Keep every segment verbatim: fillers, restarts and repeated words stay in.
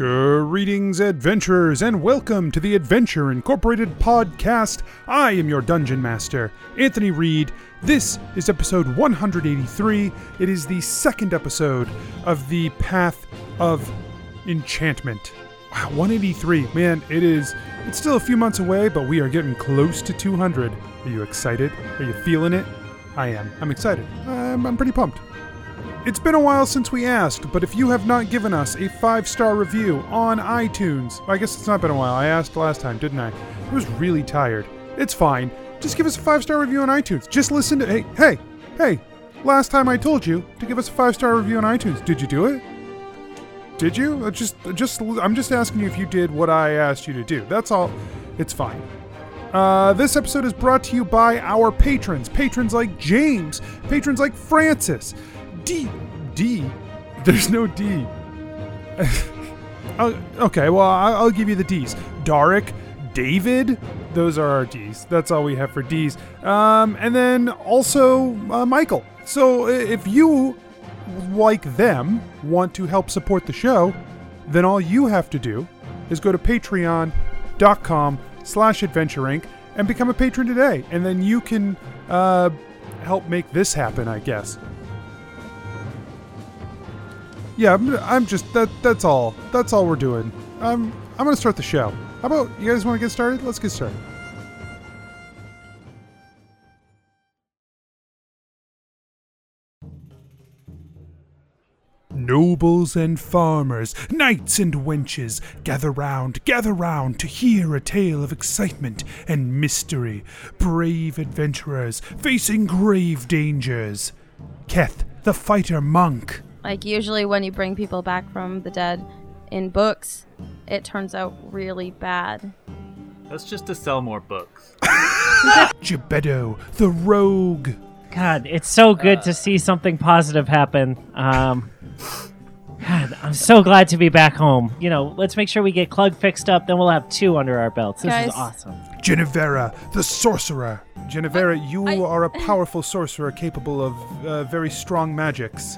Greetings, adventurers, and welcome to the Adventure Incorporated podcast. I am your Dungeon Master, Anthony Reed. This is episode one hundred eighty-three. It is the second episode of the Path of Enchantment. Wow, one eighty-three. Man, it is... It's still a few months away, but we are getting close to two hundred. Are you excited? Are you feeling it? I am. I'm excited. I'm, I'm pretty pumped. It's been a while since we asked, but if you have not given us a five-star review on iTunes... I guess it's not been a while. I asked last time, didn't I? I was really tired. It's fine. Just give us a five-star review on iTunes. Just listen to... Hey, hey, hey. Last time I told you to give us a five-star review on iTunes. Did you do it? Did you? Just, just. I'm just asking you if you did what I asked you to do. That's all. It's fine. Uh, this episode is brought to you by our patrons. Patrons like James. Patrons like Francis. D. D? There's no D. Okay, well, I'll give you the D's. Darek, David, those are our D's. That's all we have for D's. Um, and then also uh, Michael. So if you, like them, want to help support the show, then all you have to do is go to patreon.com slash Adventure Inc and become a patron today. And then you can uh, help make this happen, I guess. Yeah, I'm just that. That's all. That's all we're doing. Um, I'm gonna start the show. How about you guys want to get started? Let's get started. Nobles and farmers, knights and wenches, gather round, gather round to hear a tale of excitement and mystery. Brave adventurers facing grave dangers. Keth, the fighter monk. Like, usually when you bring people back from the dead in books, it turns out really bad. That's just to sell more books. Jibetto, the rogue. God, it's so good uh, to see something positive happen. Um, God, I'm so glad to be back home. You know, let's make sure we get Clug fixed up, then we'll have two under our belts. This guys. is awesome. Genevera, the sorcerer. Genevera, I, you I, are a powerful sorcerer capable of uh, very strong magics.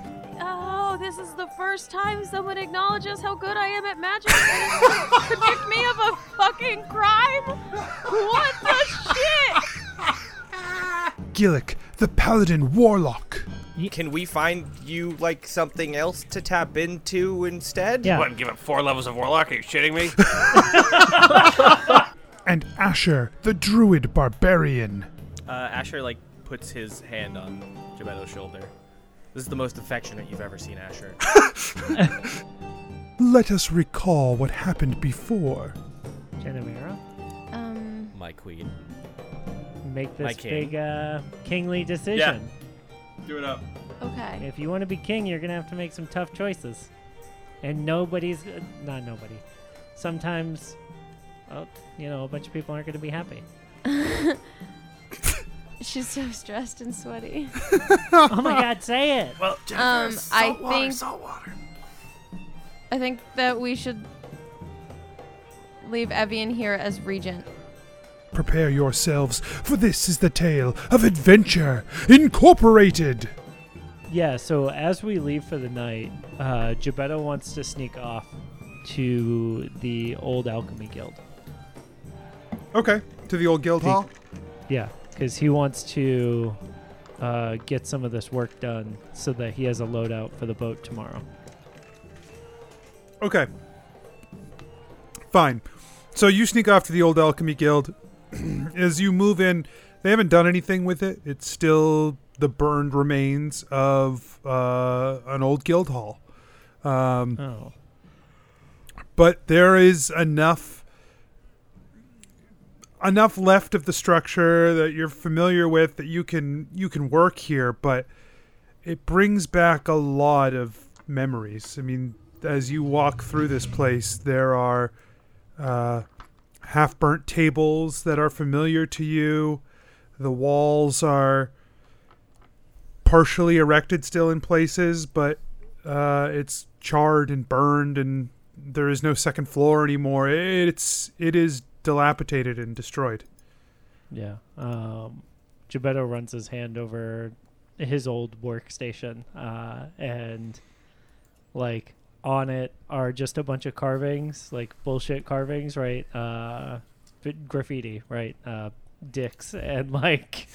This is the first time someone acknowledges how good I am at magic and is to convict me of a fucking crime? What the shit? Gillick, the paladin warlock. Can we find you, like, something else to tap into instead? Yeah. What, and give him four levels of warlock? Are you shitting me? And Asher, the druid barbarian. Uh, Asher, like, puts his hand on Jibetto's shoulder. This is the most affectionate you've ever seen, Asher. Let us recall what happened before. Janimira? Um... My queen. Make this king. big, uh, kingly decision. Yeah. Do it up. Okay. If you want to be king, you're going to have to make some tough choices. And nobody's... Uh, not nobody. Sometimes, well, you know, a bunch of people aren't going to be happy. She's so stressed and sweaty. Oh my God, say it. Well, Jennifer, um, salt I water, think, salt water. I think that we should leave Evian here as regent. Prepare yourselves, for this is the tale of Adventure Incorporated. Yeah, so as we leave for the night, uh, Jibetto wants to sneak off to the old Alchemy Guild. Okay, to the old guild the, hall? Yeah. Because he wants to uh, get some of this work done so that he has a loadout for the boat tomorrow. Okay. Fine. So you sneak off to the old Alchemy Guild. As you move in, they haven't done anything with it. It's still the burned remains of uh, an old guild hall. Um, oh. But there is enough... enough left of the structure that you're familiar with that you can you can work here, but it brings back a lot of memories. I mean, as you walk through this place, there are uh, half-burnt tables that are familiar to you. The walls are partially erected still in places, but uh, it's charred and burned, and there is no second floor anymore. It's it is dilapidated and destroyed. Yeah. Um, Jibetto runs his hand over his old workstation uh, and, like, on it are just a bunch of carvings, like bullshit carvings, right? Uh, graffiti, right? Uh, dicks and like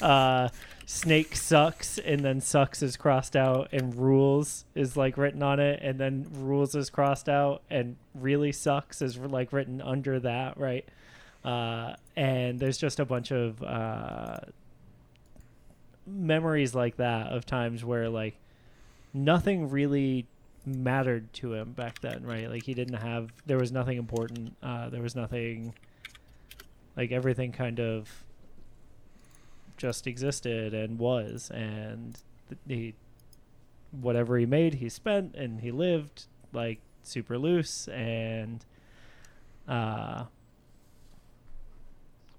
uh, snake sucks, and then sucks is crossed out and rules is like written on it, and then rules is crossed out and really sucks is like written under that, right? Uh, and there's just a bunch of uh, memories like that of times where like nothing really mattered to him back then, right? Like he didn't have, there was nothing important. Uh, there was nothing, like everything kind of just existed and was, and he, whatever he made, he spent, and he lived like super loose. And, uh,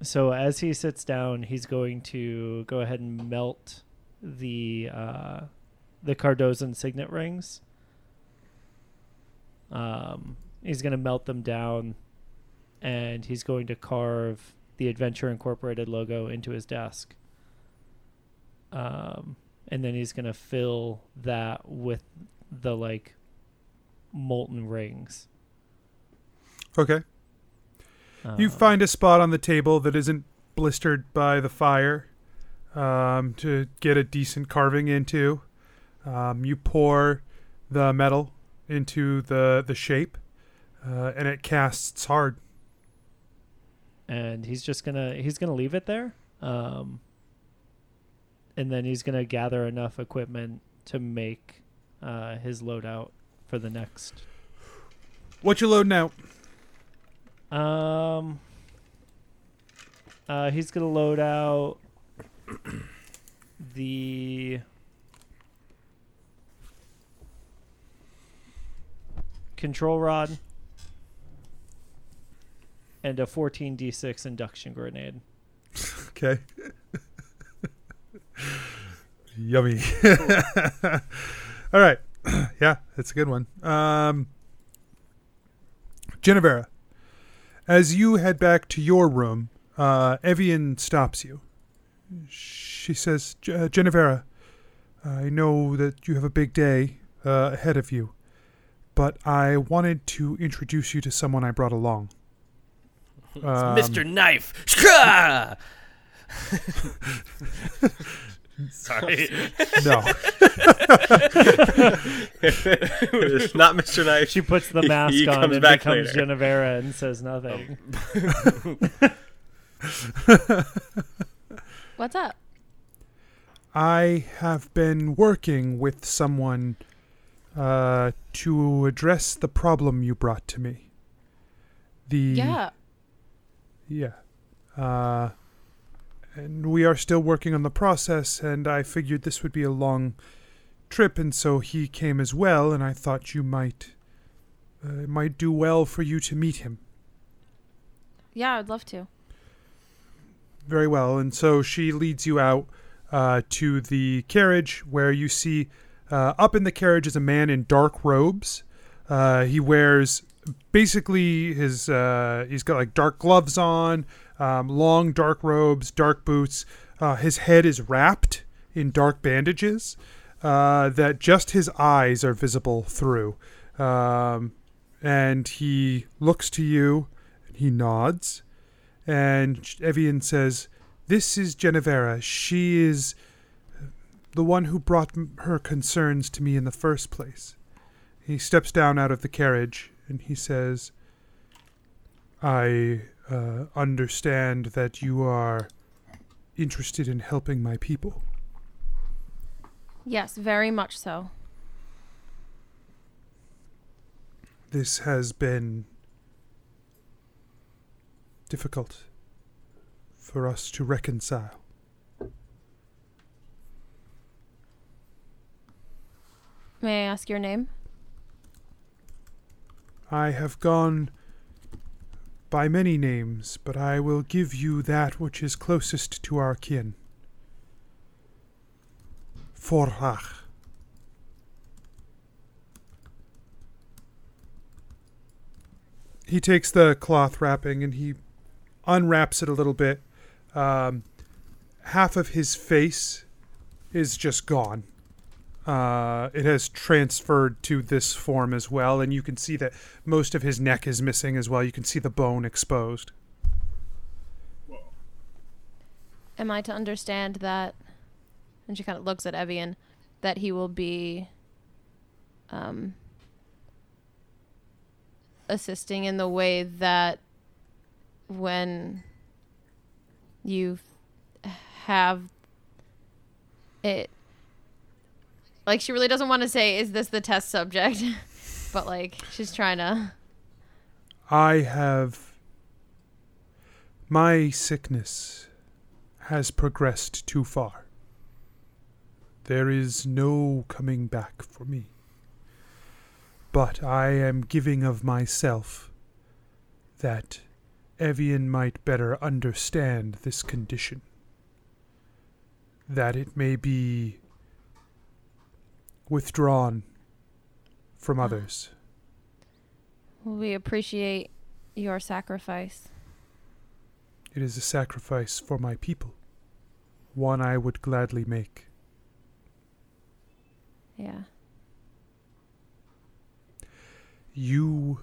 so as he sits down, he's going to go ahead and melt the, uh, the Cardozan signet rings. Um, he's going to melt them down, and he's going to carve the Adventure Incorporated logo into his desk. Um, and then he's going to fill that with the like molten rings. Okay. Uh, you find a spot on the table that isn't blistered by the fire, um, to get a decent carving into. Um, you pour the metal into the, the shape, uh, and it casts hard. And he's just gonna, he's gonna leave it there. Um, and then he's gonna gather enough equipment to make, uh, his loadout for the next. What you loading out? Um, uh, he's gonna load out the control rod and a fourteen d six induction grenade. Okay. Yummy. All right. Yeah, that's a good one. Um, Genevera, as you head back to your room, uh, Evian stops you. She says, Genevera, I know that you have a big day uh, ahead of you, but I wanted to introduce you to someone I brought along. It's um, Mister Knife. Sorry. No. It's not Mister Knife. She puts the mask he, he on and becomes later. Genevera and says nothing. What's up? I have been working with someone Uh, to address the problem you brought to me. The yeah, yeah, uh, and we are still working on the process. And I figured this would be a long trip, and so he came as well. And I thought you might, uh, it might do well for you to meet him. Yeah, I'd love to. Very well. And so she leads you out uh, to the carriage, where you see. Uh, up in the carriage is a man in dark robes. Uh, he wears basically his, uh, he's got like dark gloves on, um, long dark robes, dark boots. Uh, his head is wrapped in dark bandages uh, that just his eyes are visible through. Um, and he looks to you, and he nods. And Evian says, "This is Genevera. She is the one who brought m- her concerns to me in the first place." He steps down out of the carriage, and he says, I uh, understand that you are interested in helping my people." Yes, very much so. This has been difficult for us to reconcile. May I ask your name? I have gone by many names, but I will give you that which is closest to our kin. Forach. He takes the cloth wrapping and he unwraps it a little bit. Um, half of his face is just gone. Uh, it has transferred to this form as well, and you can see that most of his neck is missing as well. You can see the bone exposed. Am I to understand that, and she kind of looks at Evian, that he will be um, assisting in the way that when you have it, like, she really doesn't want to say, is this the test subject? But, like, she's trying to. I have. My sickness has progressed too far. There is no coming back for me. But I am giving of myself that Evian might better understand this condition. That it may be withdrawn from others. We appreciate your sacrifice. It is a sacrifice for my people. One I would gladly make. Yeah. You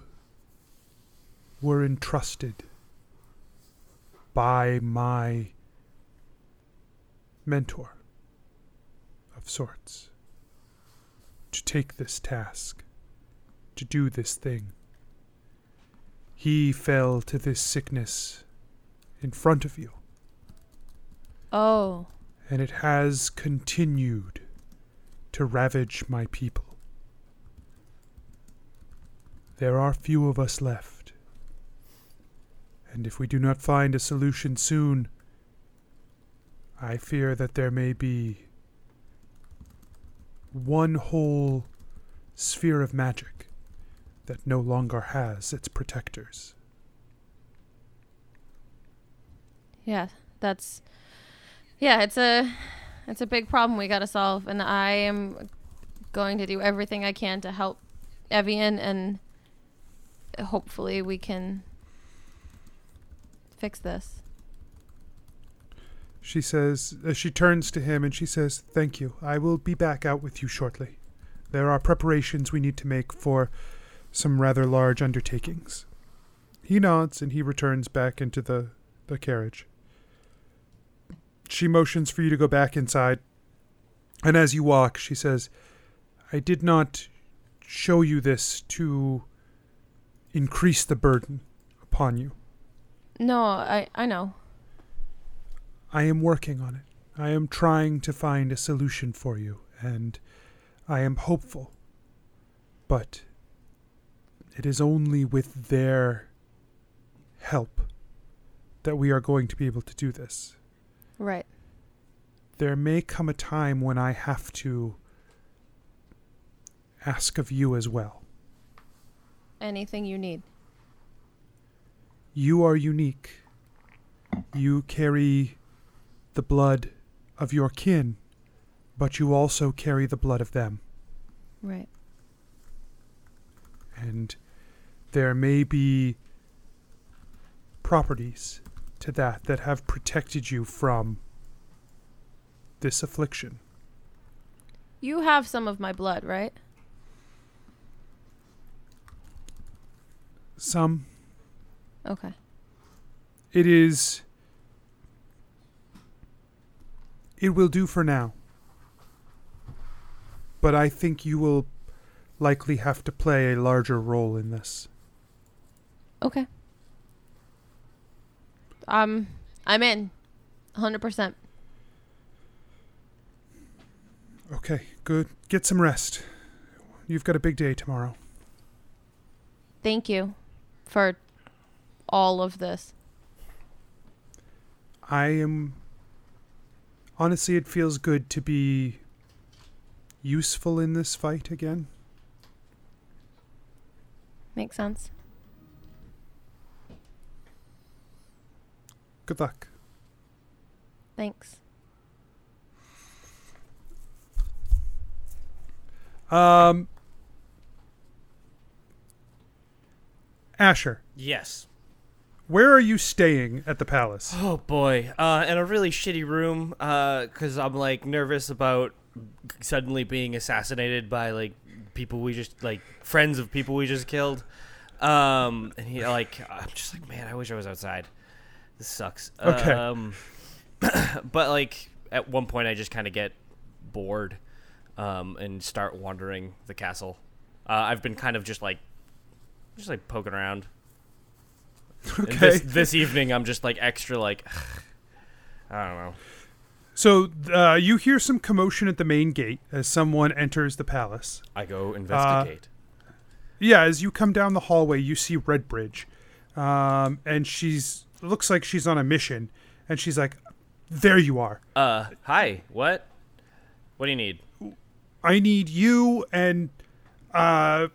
were entrusted by my mentor of sorts to take this task, to do this thing. He fell to this sickness in front of you. Oh. And it has continued to ravage my people. There are few of us left. And if we do not find a solution soon, I fear that there may be one whole sphere of magic that no longer has its protectors. Yeah, that's, yeah, it's a, it's a big problem we gotta solve, and I am going to do everything I can to help Evian, and hopefully we can fix this. She says, uh, she turns to him and she says, thank you. I will be back out with you shortly. There are preparations we need to make for some rather large undertakings. He nods and he returns back into the, the carriage. She motions for you to go back inside. And as you walk, she says, I did not show you this to increase the burden upon you. No, I, I know. I am working on it. I am trying to find a solution for you, and I am hopeful. But it is only with their help that we are going to be able to do this. Right. There may come a time when I have to ask of you as well. Anything you need. You are unique. You carry the blood of your kin, but you also carry the blood of them. Right. And there may be properties to that that have protected you from this affliction. You have some of my blood, right? Some. Okay. It is... It will do for now. But I think you will likely have to play a larger role in this. Okay. Um, I'm in. one hundred percent. Okay, good. Get some rest. You've got a big day tomorrow. Thank you for all of this. I am... Honestly, it feels good to be useful in this fight again. Makes sense. Good luck. Thanks. Um, Asher. Yes. Where are you staying at the palace? Oh, boy. Uh, in a really shitty room, uh, because I'm, like, nervous about suddenly being assassinated by like people we just like friends of people we just killed. Um, and he like I'm just like, man, I wish I was outside. This sucks. Okay. Um, but like at one point I just kind of get bored um, and start wandering the castle. Uh, I've been kind of just like just like poking around. Okay. This, this evening I'm just like extra like I don't know. So uh, you hear some commotion at the main gate as someone enters the palace. I go investigate. Uh, yeah, as you come down the hallway, you see Redbridge. Um, and she's looks like she's on a mission. And she's like, there you are. Uh, hi, what? What do you need? I need you and, uh,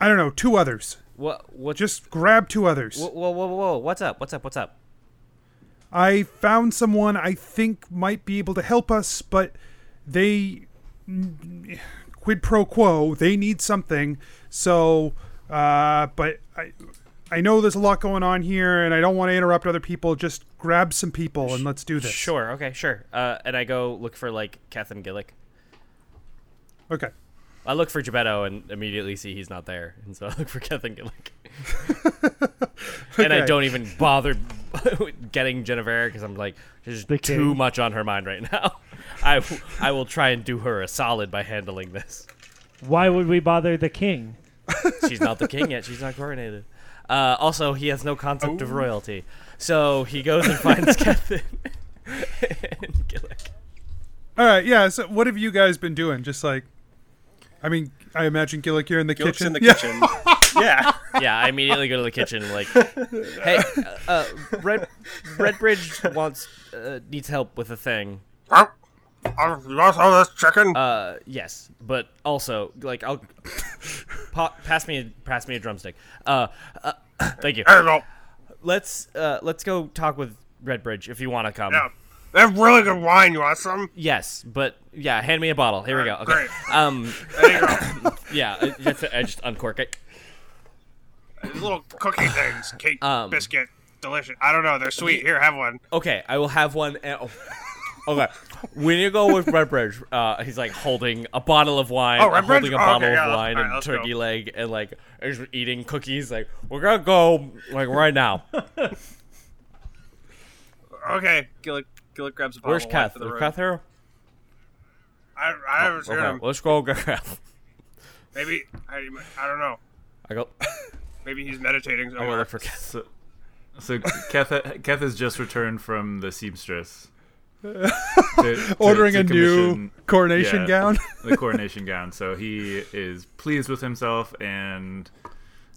I don't know, two others. What? What? Just grab two others. Whoa, whoa, whoa, whoa. What's up? What's up? What's up? I found someone I think might be able to help us, but they, quid pro quo, they need something. So, uh, but I I know there's a lot going on here, and I don't want to interrupt other people. Just grab some people, and let's do this. Sure, okay, sure. Uh, and I go look for, like, Keth and Gillick. Okay. I look for Jibetto and immediately see he's not there. And so I look for Keth and Gillick. Okay. And I don't even bother getting Genevera because I'm like, there's the too king. much on her mind right now. I, w- I will try and do her a solid by handling this. Why would we bother the king? She's not the king yet. She's not coronated. Uh, also, he has no concept oh. of royalty. So he goes and finds Keth and Gillick. All right, yeah. So what have you guys been doing? Just like... I mean, I imagine Gillick, you're in the Gillick's kitchen. in the yeah. kitchen. yeah. Yeah, I immediately go to the kitchen like, hey, uh, uh, Red Redbridge wants, uh, needs help with a thing. I've lost all this chicken. Uh, yes, but also, like, I'll, pop, pass me a, pass me a drumstick. Uh, uh thank you. There you go. Let's, uh, let's go talk with Redbridge if you want to come. Yeah. They have really good wine. You want some? Yes, but yeah, hand me a bottle. Here we go. Okay. Great. Um, there you go. Yeah, that's I just uncork it. Little cookie things, cake, um, biscuit, delicious. I don't know. They're sweet. Here, have one. Okay, I will have one. And, oh, okay, when you go with Redbridge, uh, he's like holding a bottle of wine, oh, holding a oh, bottle okay, of yeah, wine right, and turkey go. leg, and like eating cookies. Like we're gonna go like right now. Okay, Gillick. Gillick grabs a bottle. Where's Kath? Is Kath here? I I oh, was okay. him. Let's go get Kath. Maybe I, I don't know. I go. Maybe he's meditating. Somewhere. I go look for Kath. So, so Kath Kath has just returned from the seamstress, to, to, ordering to a new coronation yeah, gown. The coronation gown. So he is pleased with himself and.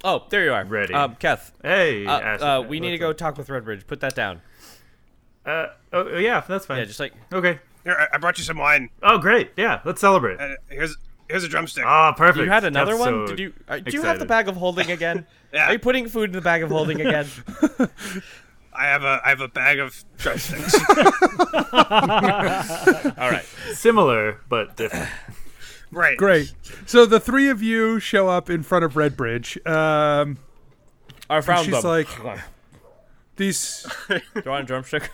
Oh, there you are. Ready, um, Kath. Hey, uh, Asher, uh, we need to go up. talk with Redbridge. Put that down. Uh, oh, yeah, that's fine. Yeah, just like... Okay. Here, I brought you some wine. Oh, great. Yeah, let's celebrate. And here's here's a drumstick. Oh, perfect. You had another that's one? So Did you, uh, do you have the bag of holding again? Yeah. Are you putting food in the bag of holding again? I have a I have a bag of drumsticks. All right. Similar, but different. Right. Great. So the three of you show up in front of Redbridge. Um, I found she's them. She's like... These... Do you want a drumstick?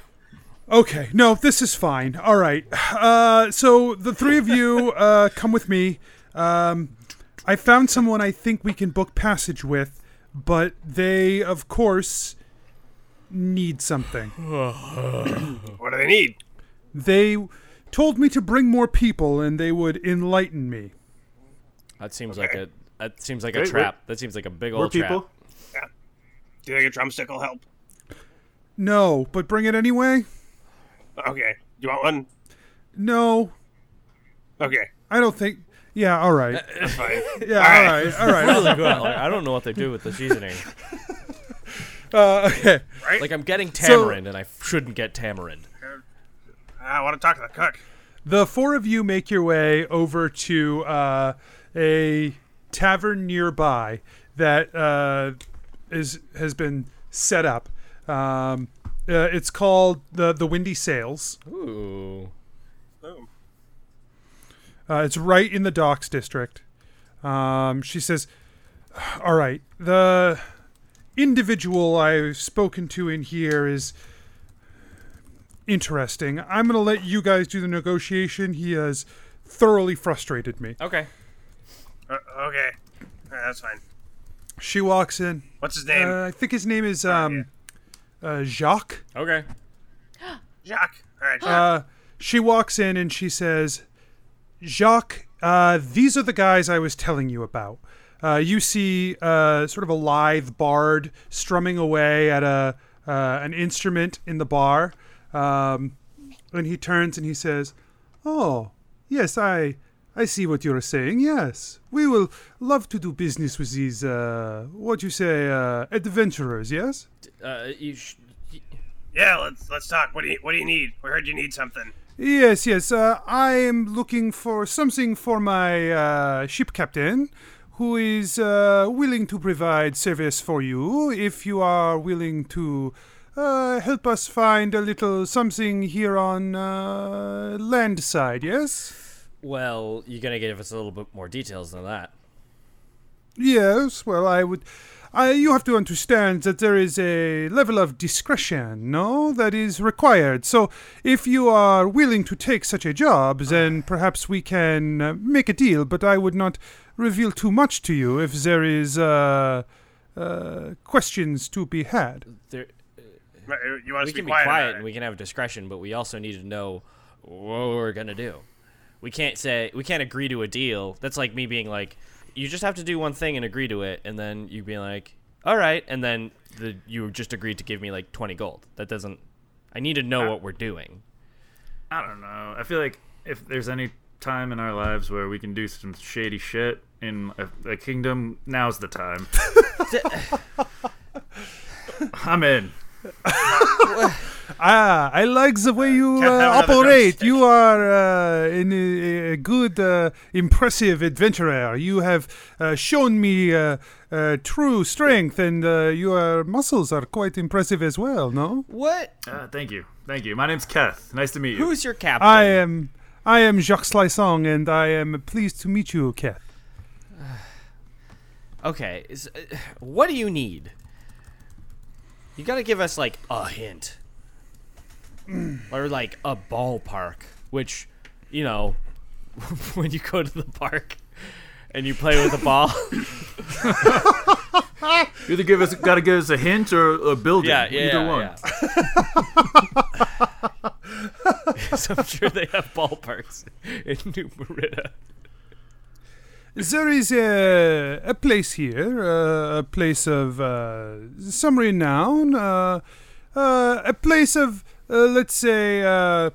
Okay, no, this is fine. All right. Uh, so the three of you uh, come with me. Um, I found someone I think we can book passage with, but they, of course, need something. What do they need? They told me to bring more people, and they would enlighten me. That seems okay. like a that seems like Great, a trap. That seems like a big old trap. People? Yeah. Do you think a drumstick will help? No, but bring it anyway. Okay. You want one? No. Okay. I don't think... Yeah, all right. That's fine. Yeah, all right. All right. Really good. Like, I don't know what they do with the seasoning. Uh, okay. Right? Like, I'm getting tamarind, so, and I shouldn't get tamarind. I want to talk to the cook. The four of you make your way over to uh, a tavern nearby that uh, is has been set up. Um, uh, it's called the the Windy Sails. Ooh. Oh. Uh, it's right in the docks district. Um, she says, "All right, the individual I've spoken to in here is interesting. I'm going to let you guys do the negotiation. He has thoroughly frustrated me. Okay. Uh, okay. All right, that's fine. She walks in. What's his name? Uh, I think his name is um, oh, yeah. uh, Jacques. Okay. Jacques. All right, Jacques. Uh, she walks in and she says, Jacques, uh, these are the guys I was telling you about. Uh, you see uh, sort of a lithe bard strumming away at a uh, an instrument in the bar. Um, and he turns and he says, oh, yes, I... I see what you're saying, yes. We will love to do business with these, uh, what you say, uh, adventurers, yes? Uh, you sh- yeah, let's let's talk. What do you, what do you need? We heard you need something. Yes, yes. Uh, I am looking for something for my uh, ship captain, who is uh, willing to provide service for you if you are willing to uh, help us find a little something here on uh, land side, yes? Well, you're going to give us a little bit more details than that. Yes, well, I would... I, you have to understand that there is a level of discretion, no, that is required. So if you are willing to take such a job, then perhaps we can make a deal, but I would not reveal too much to you if there is uh, uh, questions to be had. There, uh, you want us to be quiet? We can be quiet and we can have discretion, but we also need to know what we're going to do. We can't say we can't agree to a deal. That's like me being like, you just have to do one thing and agree to it, and then you be like, all right, and then the, you just agreed to give me like twenty gold. That doesn't. I need to know I, what we're doing. I don't know. I feel like if there's any time in our lives where we can do some shady shit in a, a kingdom, now's the time. I'm in. Ah, I like the way you uh, operate. You are uh, in a, a good, uh, impressive adventurer. You have uh, shown me uh, uh, true strength, and uh, your muscles are quite impressive as well, no? What? Uh, thank you. Thank you. My name's Keth. Nice to meet you. Who's your captain? I am I am Jacques Slysong, and I am pleased to meet you, Keth. Okay. So, uh, what do you need? You gotta give us, like, a hint. Or like a ballpark, which, you know, when you go to the park and you play with a ball, you either give us gotta give us a hint or a building. Yeah, yeah, either yeah, one. Yeah. So I'm sure they have ballparks in New Merida. There is a, a place here, uh, a place of uh, some renown, uh, uh, a place of. Uh, let's say, uh,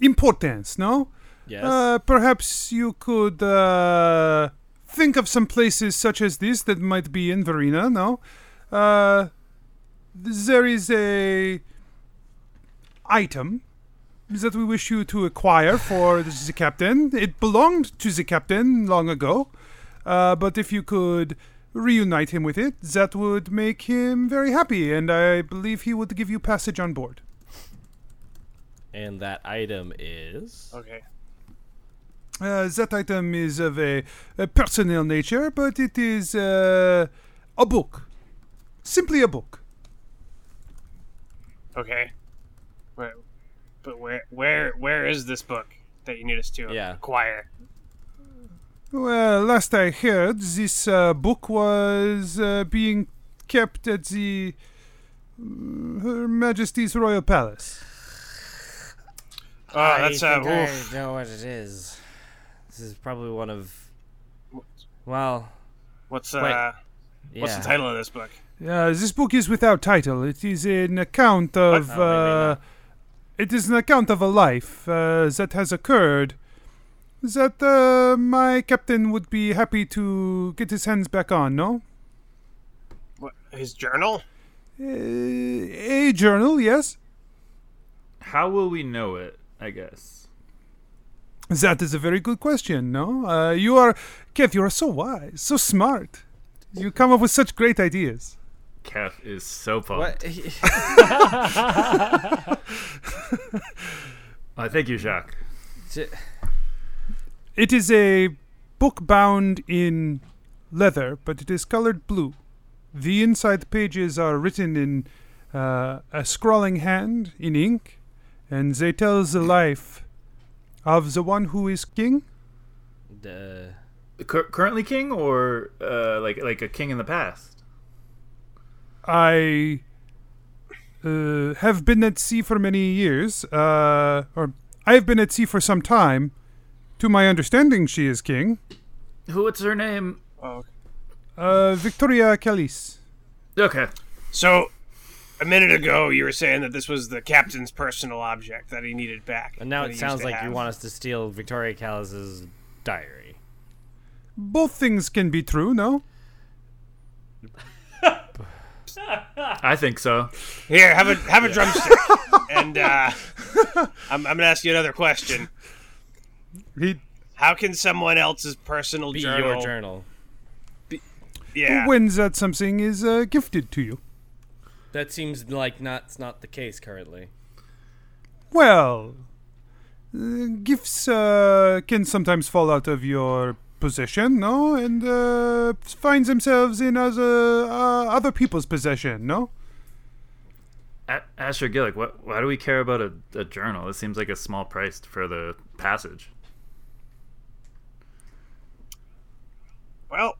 importance, no? Yes. Uh, perhaps you could uh, think of some places such as this that might be in Verena, no? Uh, there is a item that we wish you to acquire for the captain. It belonged to the captain long ago, uh, but if you could... reunite him with it, that would make him very happy, and I believe he would give you passage on board. And that item is... Okay. Uh, that item is of a, a personal nature, but it is uh, a book. Simply a book. Okay. Where, but where, where, where is this book that you need us to yeah. acquire? Well, last I heard, this uh, book was uh, being kept at the uh, Her Majesty's Royal Palace. Oh, that's I think uh, I know what it is. This is probably one of. Well, what's uh, wait, what's yeah. the title of this book? Uh, this book is without title. It is an account of. Oh, uh, it is an account of a life uh, that has occurred. That uh, my captain would be happy to get his hands back on, no? What, his journal? Uh, a journal, yes. How will we know it, I guess? That is a very good question, no? Uh, you are, Keth, you are so wise, so smart. You come up with such great ideas. Keth is so pumped. uh, thank you, Jacques. J- It is a book bound in leather, but it is colored blue. The inside pages are written in uh, a scrawling hand, in ink, and they tell the life Of the one who is king? The... Cur- currently king, or uh, like like a king in the past? I uh, have been at sea for many years, uh, or I have been at sea for some time. To my understanding, she is king. Who? What's her name? Oh. Uh, Victoria Calis. Okay. So, a minute ago, you were saying that this was the captain's personal object that he needed back. And now it sounds like have. you want us to steal Victoria Calis's diary. Both things can be true, no? I think so. Here, have a have a yeah. drumstick, and uh, I'm I'm gonna ask you another question. He, How can someone else's personal be journal? Your journal. Be, yeah. When that something is uh, gifted to you. That seems like not it's not the case currently. Well, uh, gifts uh, can sometimes fall out of your possession, no, and uh, find themselves in other uh, other people's possession, no. A- Asher Gillick, what? Why do we care about a, a journal? It seems like a small price for the passage. Well,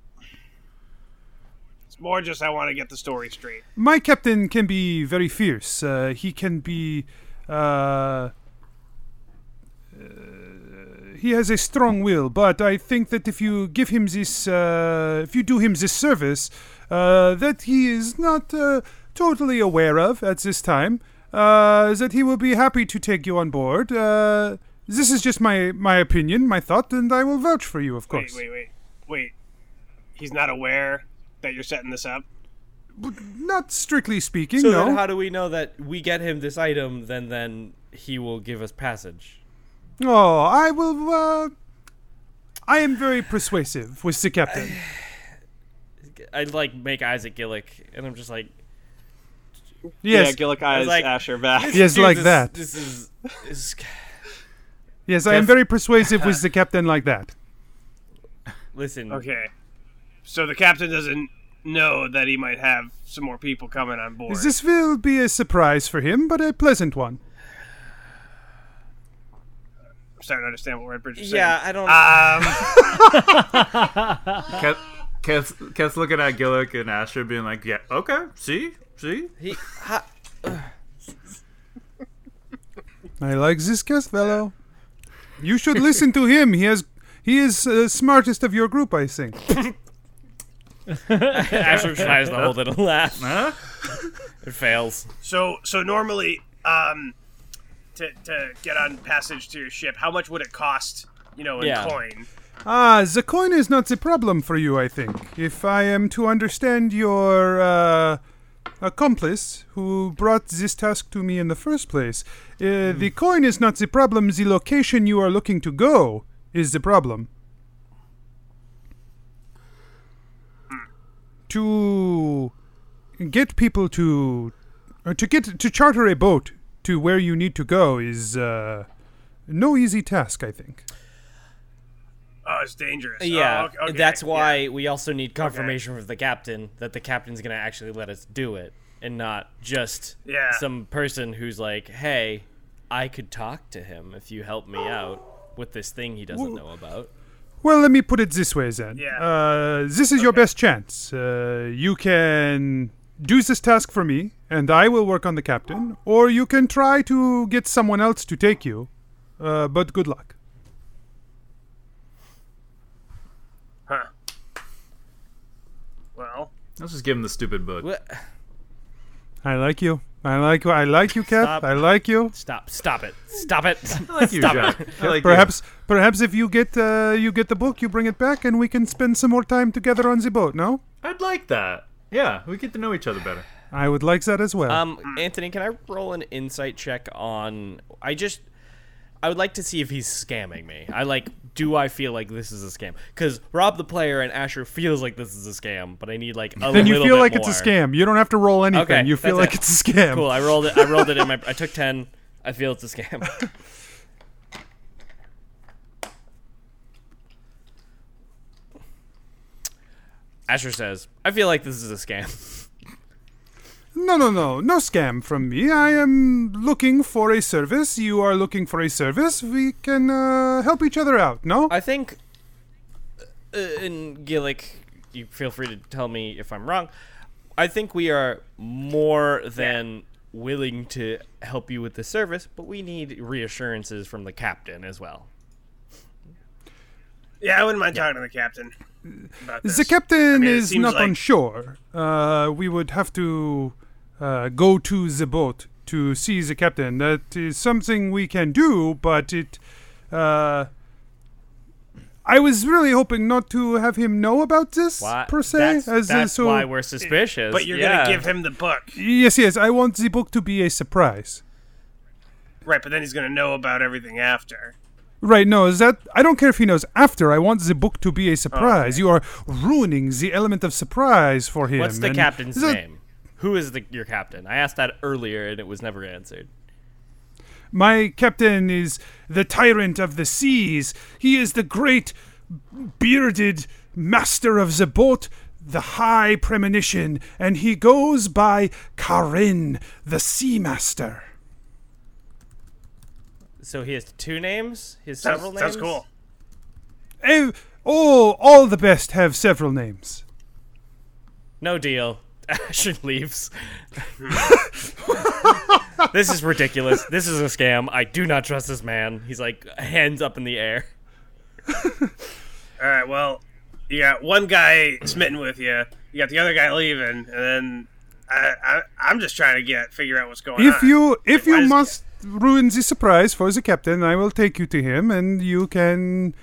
it's more just I want to get the story straight. My captain can be very fierce. Uh, he can be. Uh, uh, He has a strong will, but I think that if you give him this, uh, if you do him this service, uh, that he is not uh, totally aware of at this time, uh, that he will be happy to take you on board. Uh, this is just my, my opinion, my thought, and I will vouch for you, of course. Wait, wait, wait. Wait. He's not aware that you're setting this up? But not strictly speaking, so no. So then how do we know that we get him this item, then then he will give us passage? Oh, I will, uh... I am very persuasive with the captain. I, I like, make eyes at Gillick, and I'm just like... Yes. Yeah, Gillick eyes like, Asher back. Yes, like this, that. This is... This, yes, I am very persuasive with the captain like that. Listen. Okay. So the captain doesn't know that he might have some more people coming on board. This will be a surprise for him, but a pleasant one. Starting to understand what Redbridge is yeah, saying. Yeah, I don't. Um, Keth's, Keth's looking at Gillick and Asher, being like, "Yeah, okay, see, see." He, ha- I like this Keth fellow. You should listen to him. He has, he is uh, smartest of your group, I think. Asher tries to hold it and laugh. Huh? It fails. So, so normally, um. To, to get on passage to your ship, how much would it cost, you know, in yeah. coin? Ah, the coin is not the problem for you, I think. If I am to understand your uh, accomplice who brought this task to me in the first place, uh, mm. the coin is not the problem. The location you are looking to go is the problem. Mm. To get people to... Or to get to charter a boat... to where you need to go is uh, no easy task, I think. Oh, it's dangerous. Yeah, oh, okay. That's why yeah. we also need confirmation okay. from the captain that the captain's going to actually let us do it and not just yeah. some person who's like, hey, I could talk to him if you help me out with this thing he doesn't well, know about. Well, let me put it this way, then. Yeah. Uh, this is okay. your best chance. Uh, you can... do this task for me, and I will work on the captain, or you can try to get someone else to take you, uh, but good luck. Huh. Well, let's just give him the stupid book. Wh- I like you. I like you. I like you, Kev. I like you. Stop. Stop it. Stop it. I like you, Stop it. I like perhaps, you. Perhaps if you get, uh, you get the book, you bring it back, and we can spend some more time together on the boat, no? I'd like that. Yeah, we get to know each other better. I would like that as well. Um, Anthony, can I roll an insight check on... I just... I would like to see if he's scamming me. I, like, do I feel like this is a scam? Because Rob the player and Asher feels like this is a scam, but I need, like, a then little bit more. Then you feel like more. It's a scam. You don't have to roll anything. Okay, you feel like it. It's a scam. Cool, I rolled it. I rolled it in my... I took ten. I feel it's a scam. Asher says, I feel like this is a scam. No, no, no. No scam from me. I am looking for a service. You are looking for a service. We can uh, help each other out, no? I think, uh, and Gillick, you feel free to tell me if I'm wrong, I think we are more than willing to help you with the service, but we need reassurances from the captain as well. Yeah, I wouldn't mind talking to the captain. The captain I mean, is not like... on shore. Uh, we would have to uh, go to the boat to see the captain. That is something we can do, but it. Uh, I was really hoping not to have him know about this, why? per se. That's, as that's so, why we're suspicious. But you're yeah. going to give him the book. Yes, yes. I want the book to be a surprise. Right, but then he's going to know about everything after. Right, no, is that... I don't care if he knows after. I want the book to be a surprise. Oh, okay. You are ruining the element of surprise for him. What's the and captain's that, name? Who is the, your captain? I asked that earlier, and it was never answered. My captain is the tyrant of the seas. He is the great bearded master of the boat, the high premonition, and he goes by Karin, the sea master. So he has two names? He has several names? That's cool. Hey, oh, all the best have several names. No deal. Asher leaves. This is ridiculous. This is a scam. I do not trust this man. He's like, hands up in the air. All right, well, you got one guy smitten with you. You got the other guy leaving, and then I, I, I'm just trying to get figure out what's going if on. You, if like, you must... ruin the surprise for the captain. I will take you to him, and you can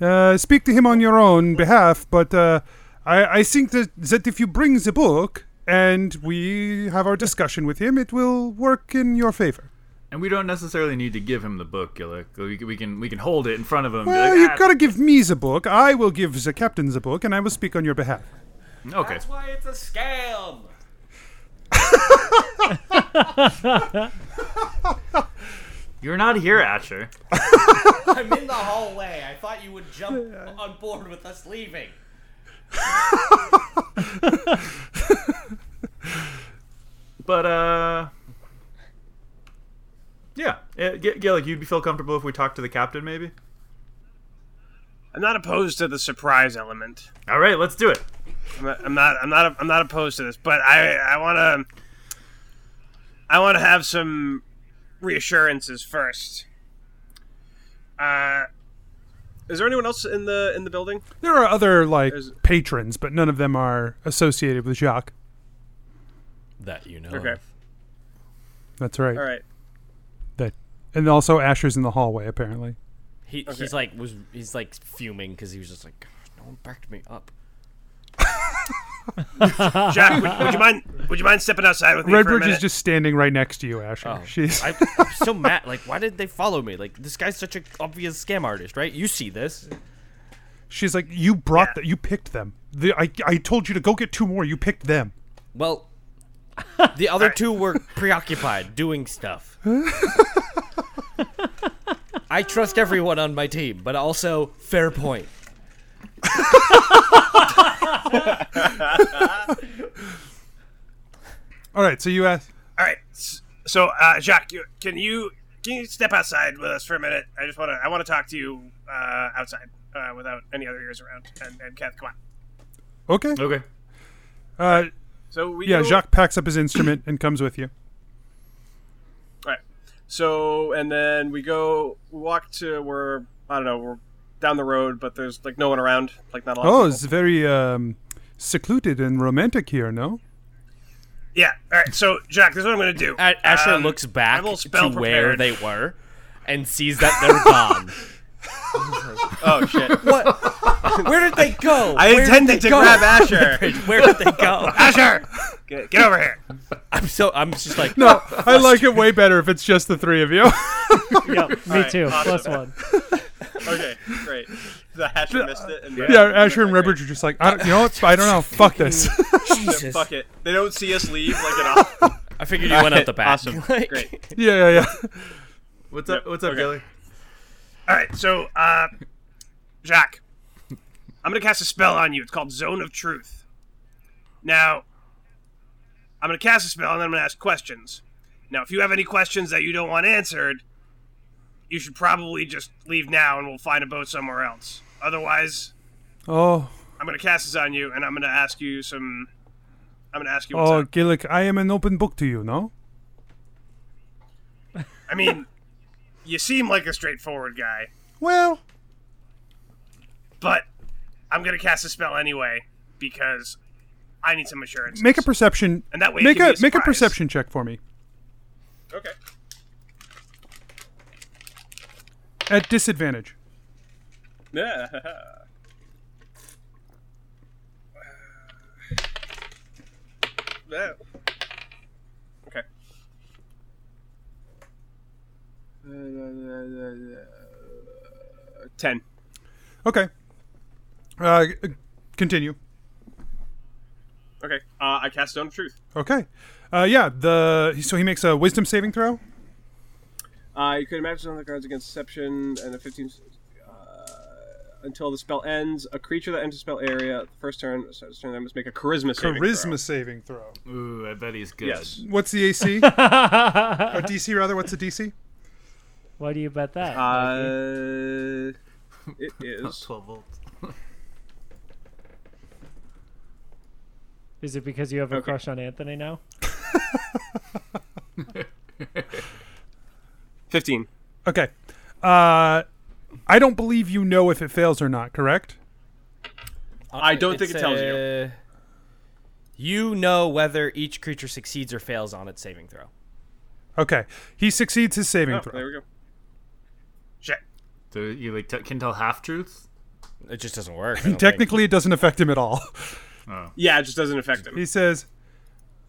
uh, speak to him on your own behalf. But uh, I, I think that, that if you bring the book and we have our discussion with him, it will work in your favor. And we don't necessarily need to give him the book, Gillick. We, we can we can hold it in front of him. Well, like, you've ah. got to give me the book. I will give the captain the book, and I will speak on your behalf. Okay. That's why it's a scam. You're not here, Asher. I'm in the hallway. I thought you would jump on board with us leaving. But, uh... yeah. Gillick, you'd feel comfortable if we talked to the captain, maybe? I'm not opposed to the surprise element. All right, let's do it. I'm not. I'm not. I'm not, I'm not opposed to this, but I. I want to. I want to have some reassurances first. Uh, is there anyone else in the in the building? There are other like There's... patrons, but none of them are associated with Jacques. That you know. Okay. Of. That's right. All right. That, and also Asher's in the hallway. Apparently, he okay. he's like was he's like fuming because he was just like, no one backed me up. Jack, would, would you mind? Would you mind stepping outside with me Redbridge for a minute? Is just standing right next to you, Asher. Oh. She's. I, I'm so mad. Like, why did they follow me? Like, this guy's such an obvious scam artist, right? You see this? She's like, you brought yeah. that. You picked them. The, I I told you to go get two more. You picked them. Well, the other right. two were preoccupied doing stuff. I trust everyone on my team, but also fair point. All right, so you asked. All right, so uh, Jacques, can you can you step outside with us for a minute? I just want to I want to talk to you uh, outside uh, without any other ears around. And, and Keth, come on. Okay. Okay. Uh, so we yeah, go... Jacques packs up his instrument and comes with you. All right. So and then we go we walk to where I don't know we're. down the road, but there's like no one around, like not a lot. Oh, of it's very um, secluded and romantic here, no? Yeah. All right. So, Jack, this is what I'm going to do. A- Asher um, looks back to prepared. where they were and sees that they're gone. Oh shit! What? Where did they go? I where intended to go? grab Asher. Where did they go? Asher, get, get over here. I'm so. I'm just like. No, I like it way better if it's just the three of you. Yep, me right, too. Awesome. Plus one. Okay, great. The Asher missed it. And yeah, yeah, Asher and Redbridge are just like, I don't, you know what? I don't know. Fuck this. Jesus. Fuck it. They don't see us leave like at all. I figured you all went right. out the back. Awesome. Like, great. Yeah, yeah, yeah. What's yep. up? What's up, Gilly? Okay. All right, so, uh, Jacques, I'm going to cast a spell on you. It's called Zone of Truth. Now, I'm going to cast a spell, and then I'm going to ask questions. Now, if you have any questions that you don't want answered, you should probably just leave now, and we'll find a boat somewhere else. Otherwise, oh, I'm going to cast this on you, and I'm going to ask you some... I'm going to ask you what's Oh, up. Gillick, I am an open book to you, no? I mean, you seem like a straightforward guy. Well... But I'm going to cast a spell anyway, because... I need some assurance. Make a perception. And that way make a, a make a perception check for me. Okay. At disadvantage. Yeah. No. Okay. Uh, ten. Okay. Uh, continue. Okay, uh, I cast Stone of Truth. Okay, uh, yeah. The so he makes a Wisdom saving throw. Uh, you can imagine on the cards against deception and a fifteen uh, until the spell ends. A creature that enters the spell area the first turn, so the turn, I must make a Charisma saving Charisma throw. saving throw. Ooh, I bet he's good. Yes. What's the A C? Or D C rather? What's the D C? Why do you bet that? Uh, it is twelve volts. Is it because you have a okay. crush on Anthony now? fifteen. Okay. Uh, I don't believe you know if it fails or not, correct? I don't it's think it tells a... you. You know whether each creature succeeds or fails on its saving throw. Okay. He succeeds his saving oh, throw. There we go. Shit. So you like, t- can tell half-truths? It just doesn't work. Technically, think. It doesn't affect him at all. Oh. Yeah, it just doesn't affect him. He says,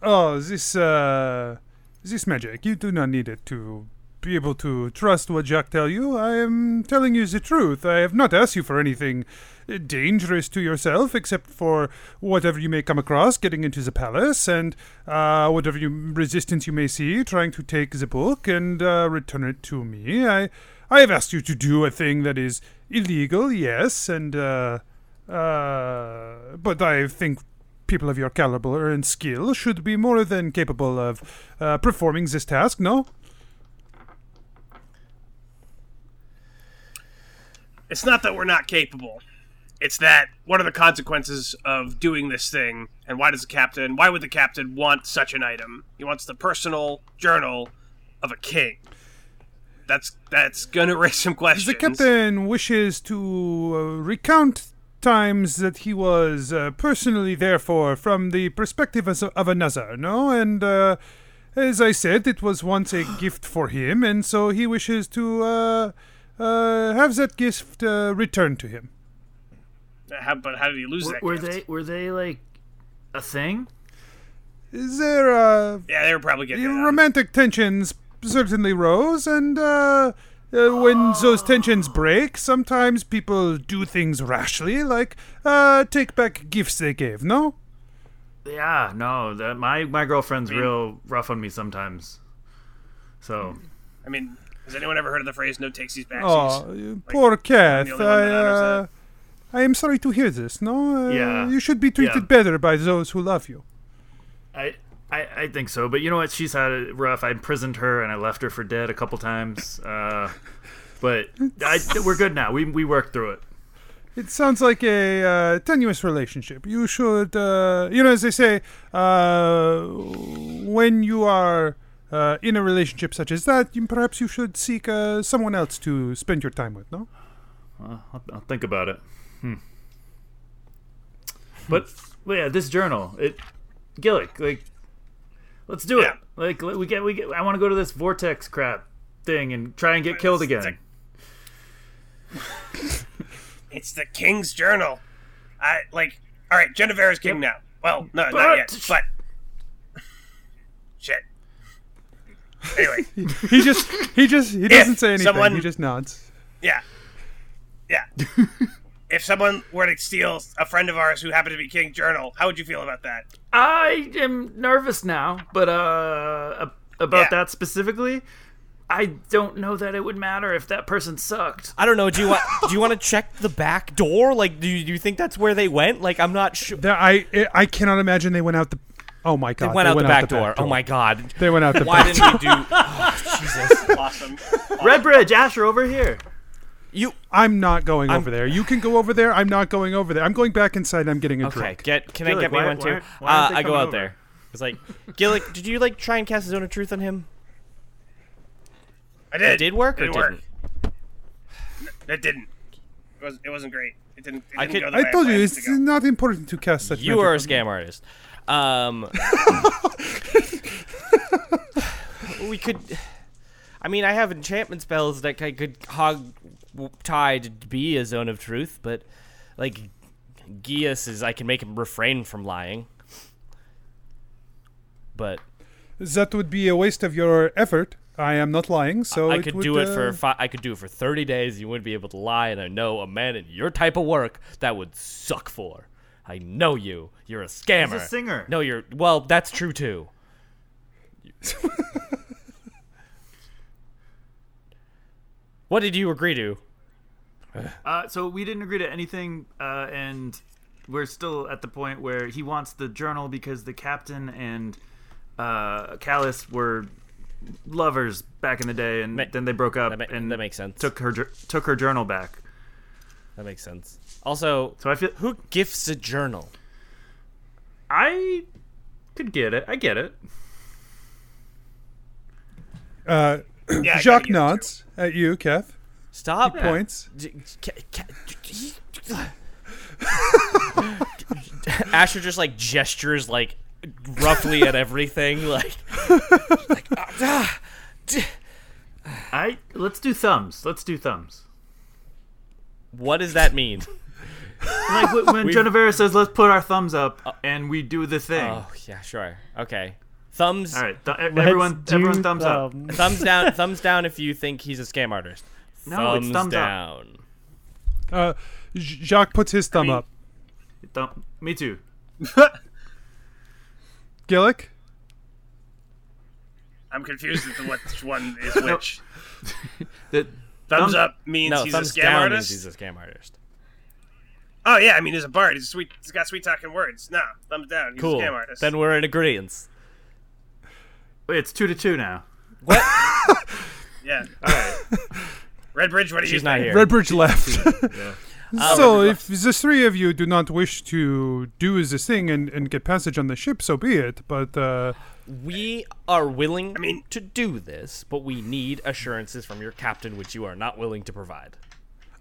"Oh, this uh, this magic. You do not need it to be able to trust what Jacques tell you. I am telling you the truth. I have not asked you for anything dangerous to yourself, except for whatever you may come across getting into the palace and uh, whatever you, resistance you may see trying to take the book and uh, return it to me. I, I have asked you to do a thing that is illegal, yes, and." Uh, Uh, but I think people of your caliber and skill should be more than capable of uh, performing this task, no? It's not that we're not capable. It's that, what are the consequences of doing this thing? And why does the captain, why would the captain want such an item? He wants the personal journal of a king. That's, that's gonna raise some questions. The captain wishes to uh, recount times that he was uh, personally, therefore, from the perspective of, of another, no? And uh, as I said, it was once a gift for him, and so he wishes to uh, uh, have that gift uh, returned to him. How, but how did he lose w- that were gift? Were they, were they, like, a thing? There, uh... Yeah, they were probably getting the romantic tensions certainly rose, and, uh... Uh, when oh. those tensions break, sometimes people do things rashly, like uh, take back gifts they gave, no? Yeah, no. The, my, my girlfriend's I mean, real rough on me sometimes. So. I mean, has anyone ever heard of the phrase, no takesies backsies? Oh, like, poor Keth. I, uh, I am sorry to hear this, no? Uh, yeah. You should be treated yeah. better by those who love you. I... I, I think so, but you know what? She's had it rough. I imprisoned her, and I left her for dead a couple times. Uh, but I, we're good now. We we worked through it. It sounds like a uh, tenuous relationship. You should, uh, you know, as they say, uh, when you are uh, in a relationship such as that, perhaps you should seek uh, someone else to spend your time with, no? Uh, I'll, I'll think about it. Hmm. But, well, yeah, this journal, it, Gillick, like, Let's do yeah. it. Like we get, we get. I want to go to this vortex crap thing and try and get it's, killed again. It's, a, it's the king's journal. I like. All right, Genevera's king now. Well, no, but, not yet. But shit. Anyway, he just, he just, he doesn't if say anything. Someone, he just nods. Yeah, yeah. If someone were to steal a friend of ours who happened to be King Journal, how would you feel about that? I am nervous now, but uh, about yeah. that specifically, I don't know that it would matter if that person sucked. I don't know. Do you want? do you want to check the back door? Like, do you, do you think that's where they went? Like, I'm not sure. I I cannot imagine they went out the Oh my god! They went they out went the back out the door. Back door. Oh my god! They went out the Why back door. Why didn't we do? Oh, Jesus! Awesome. Redbridge, Asher, over here. You. I'm not going I'm, over there. You can go over there. I'm not going over there. I'm going back inside. And I'm getting a okay, drink. Get. Can Gillick, I get me why, one why, too? Why uh, I go out over? There. It's like, Gillick, did you like try and cast a zone of truth on him? I did. It did work or it didn't? It didn't. It wasn't. It wasn't great. It didn't. It I didn't could, go the I way told I you it's to not important to cast such. You are a scam artist. Um, we could. I mean, I have enchantment spells that I could hog tie to be a zone of truth, but like Gius is, I can make him refrain from lying. But that would be a waste of your effort. I am not lying, so I, I it could would, do it uh, for fi- I could do it for thirty days. You wouldn't be able to lie, and I know a man in your type of work that would suck for. I know you. You're a scammer. He's a singer. No, you're... Well, that's true, too. What did you agree to? Uh, so we didn't agree to anything, uh, and we're still at the point where he wants the journal because the captain and uh, Calis were lovers back in the day, and Ma- then they broke up that ma- and that makes sense. Took her, took her journal back. That makes sense. Also, so I feel, who gifts a journal? I could get it. I get it. Uh, yeah, Jacques nods too. At you, Keth. Stop. He points. Asher just like gestures like roughly at everything. Like, like ah, d- I let's do thumbs. Let's do thumbs. What does that mean? Like when We've, Genevera says, "Let's put our thumbs up," uh, and we do the thing. Oh yeah, sure, okay. Thumbs. All right, th- everyone, everyone, thumbs, thumbs up. Thumbs down. Thumbs down if you think he's a scam artist. No, thumbs it's thumbs down. Up. Uh, Jacques puts his thumb I mean, up. Thumb. Me too. Gillick. I'm confused as to which one is which. the, Thumbs, thumbs up means no, he's thumbs a scam down artist. Means he's a scam artist. Oh yeah, I mean he's a bard. He's sweet. He's got sweet talking words. No, thumbs down. He's cool. A scam artist. Then we're in agreement. It's two to two now. What? Yeah. All right. Redbridge, what are you? She's not here. Redbridge left. Yeah. Um, so if the three of you do not wish to do this thing and, and get passage on the ship, so be it. But uh, we are willing I mean, to do this, but we need assurances from your captain, which you are not willing to provide.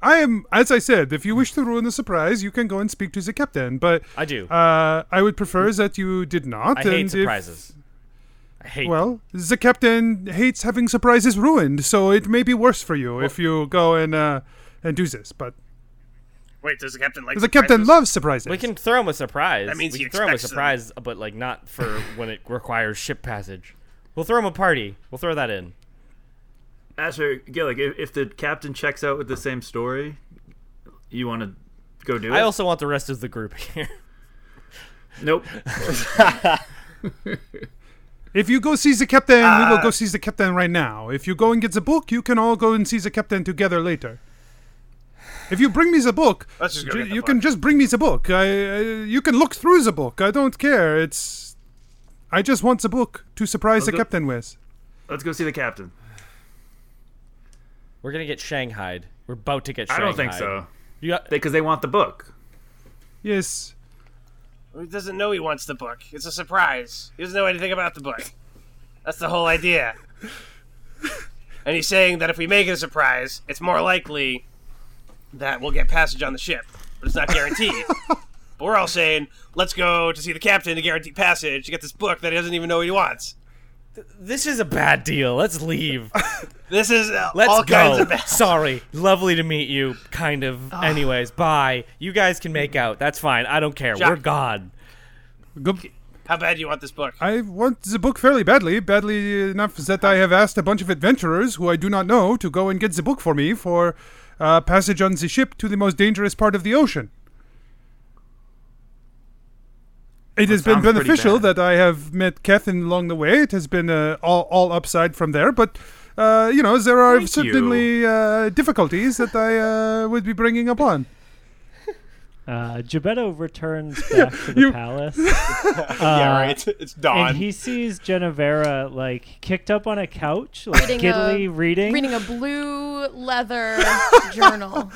I am, as I said, if you wish to ruin the surprise, you can go and speak to the captain. But I do. Uh, I would prefer that you did not. I and hate surprises. If, I hate. Well, them. The captain hates having surprises ruined, so it may be worse for you well, if you go and uh, and do this, but. Wait, does the captain like? Does the captain love surprises? We can throw him a surprise. That means we can throw him a surprise, them. But like not for when it requires ship passage. We'll throw him a party. We'll throw that in. Asher, Gillick, if, if the captain checks out with the same story, you want to go do it? I also want the rest of the group here. Nope. If you go see the captain, uh, we will go see the captain right now. If you go and get the book, you can all go and see the captain together later. If you bring me the book, ju- the you book. Can just bring me the book. I, I, you can look through the book. I don't care. It's, I just want the book to surprise let's the go, captain with. Let's go see the captain. We're going to get shanghaied. We're about to get shanghaied. I don't think so. Because they, they want the book. Yes. He doesn't know he wants the book. It's a surprise. He doesn't know anything about the book. That's the whole idea. And he's saying that if we make it a surprise, it's more likely... that we'll get passage on the ship, but it's not guaranteed. But we're all saying, let's go to see the captain to guarantee passage to get this book that he doesn't even know he wants. Th- this is a bad deal. Let's leave. This is uh, let's all go. Kinds of bad. Sorry. Lovely to meet you, kind of. Oh. Anyways, bye. You guys can make out. That's fine. I don't care. Jack. We're gone. Go- How bad do you want this book? I want the book fairly badly. Badly enough that I have asked a bunch of adventurers who I do not know to go and get the book for me for... Uh, passage on the ship to the most dangerous part of the ocean. It has been beneficial that I have met Kathin along the way. It has been uh, all, all upside from there, but uh, you know, there are Thank certainly uh, difficulties that I uh, would be bringing upon. Uh, Jibetto returns back to the you... palace. uh, yeah, right. It's dawn. And he sees Genevera, like, kicked up on a couch, like, reading giddily a, reading. Reading a blue leather journal.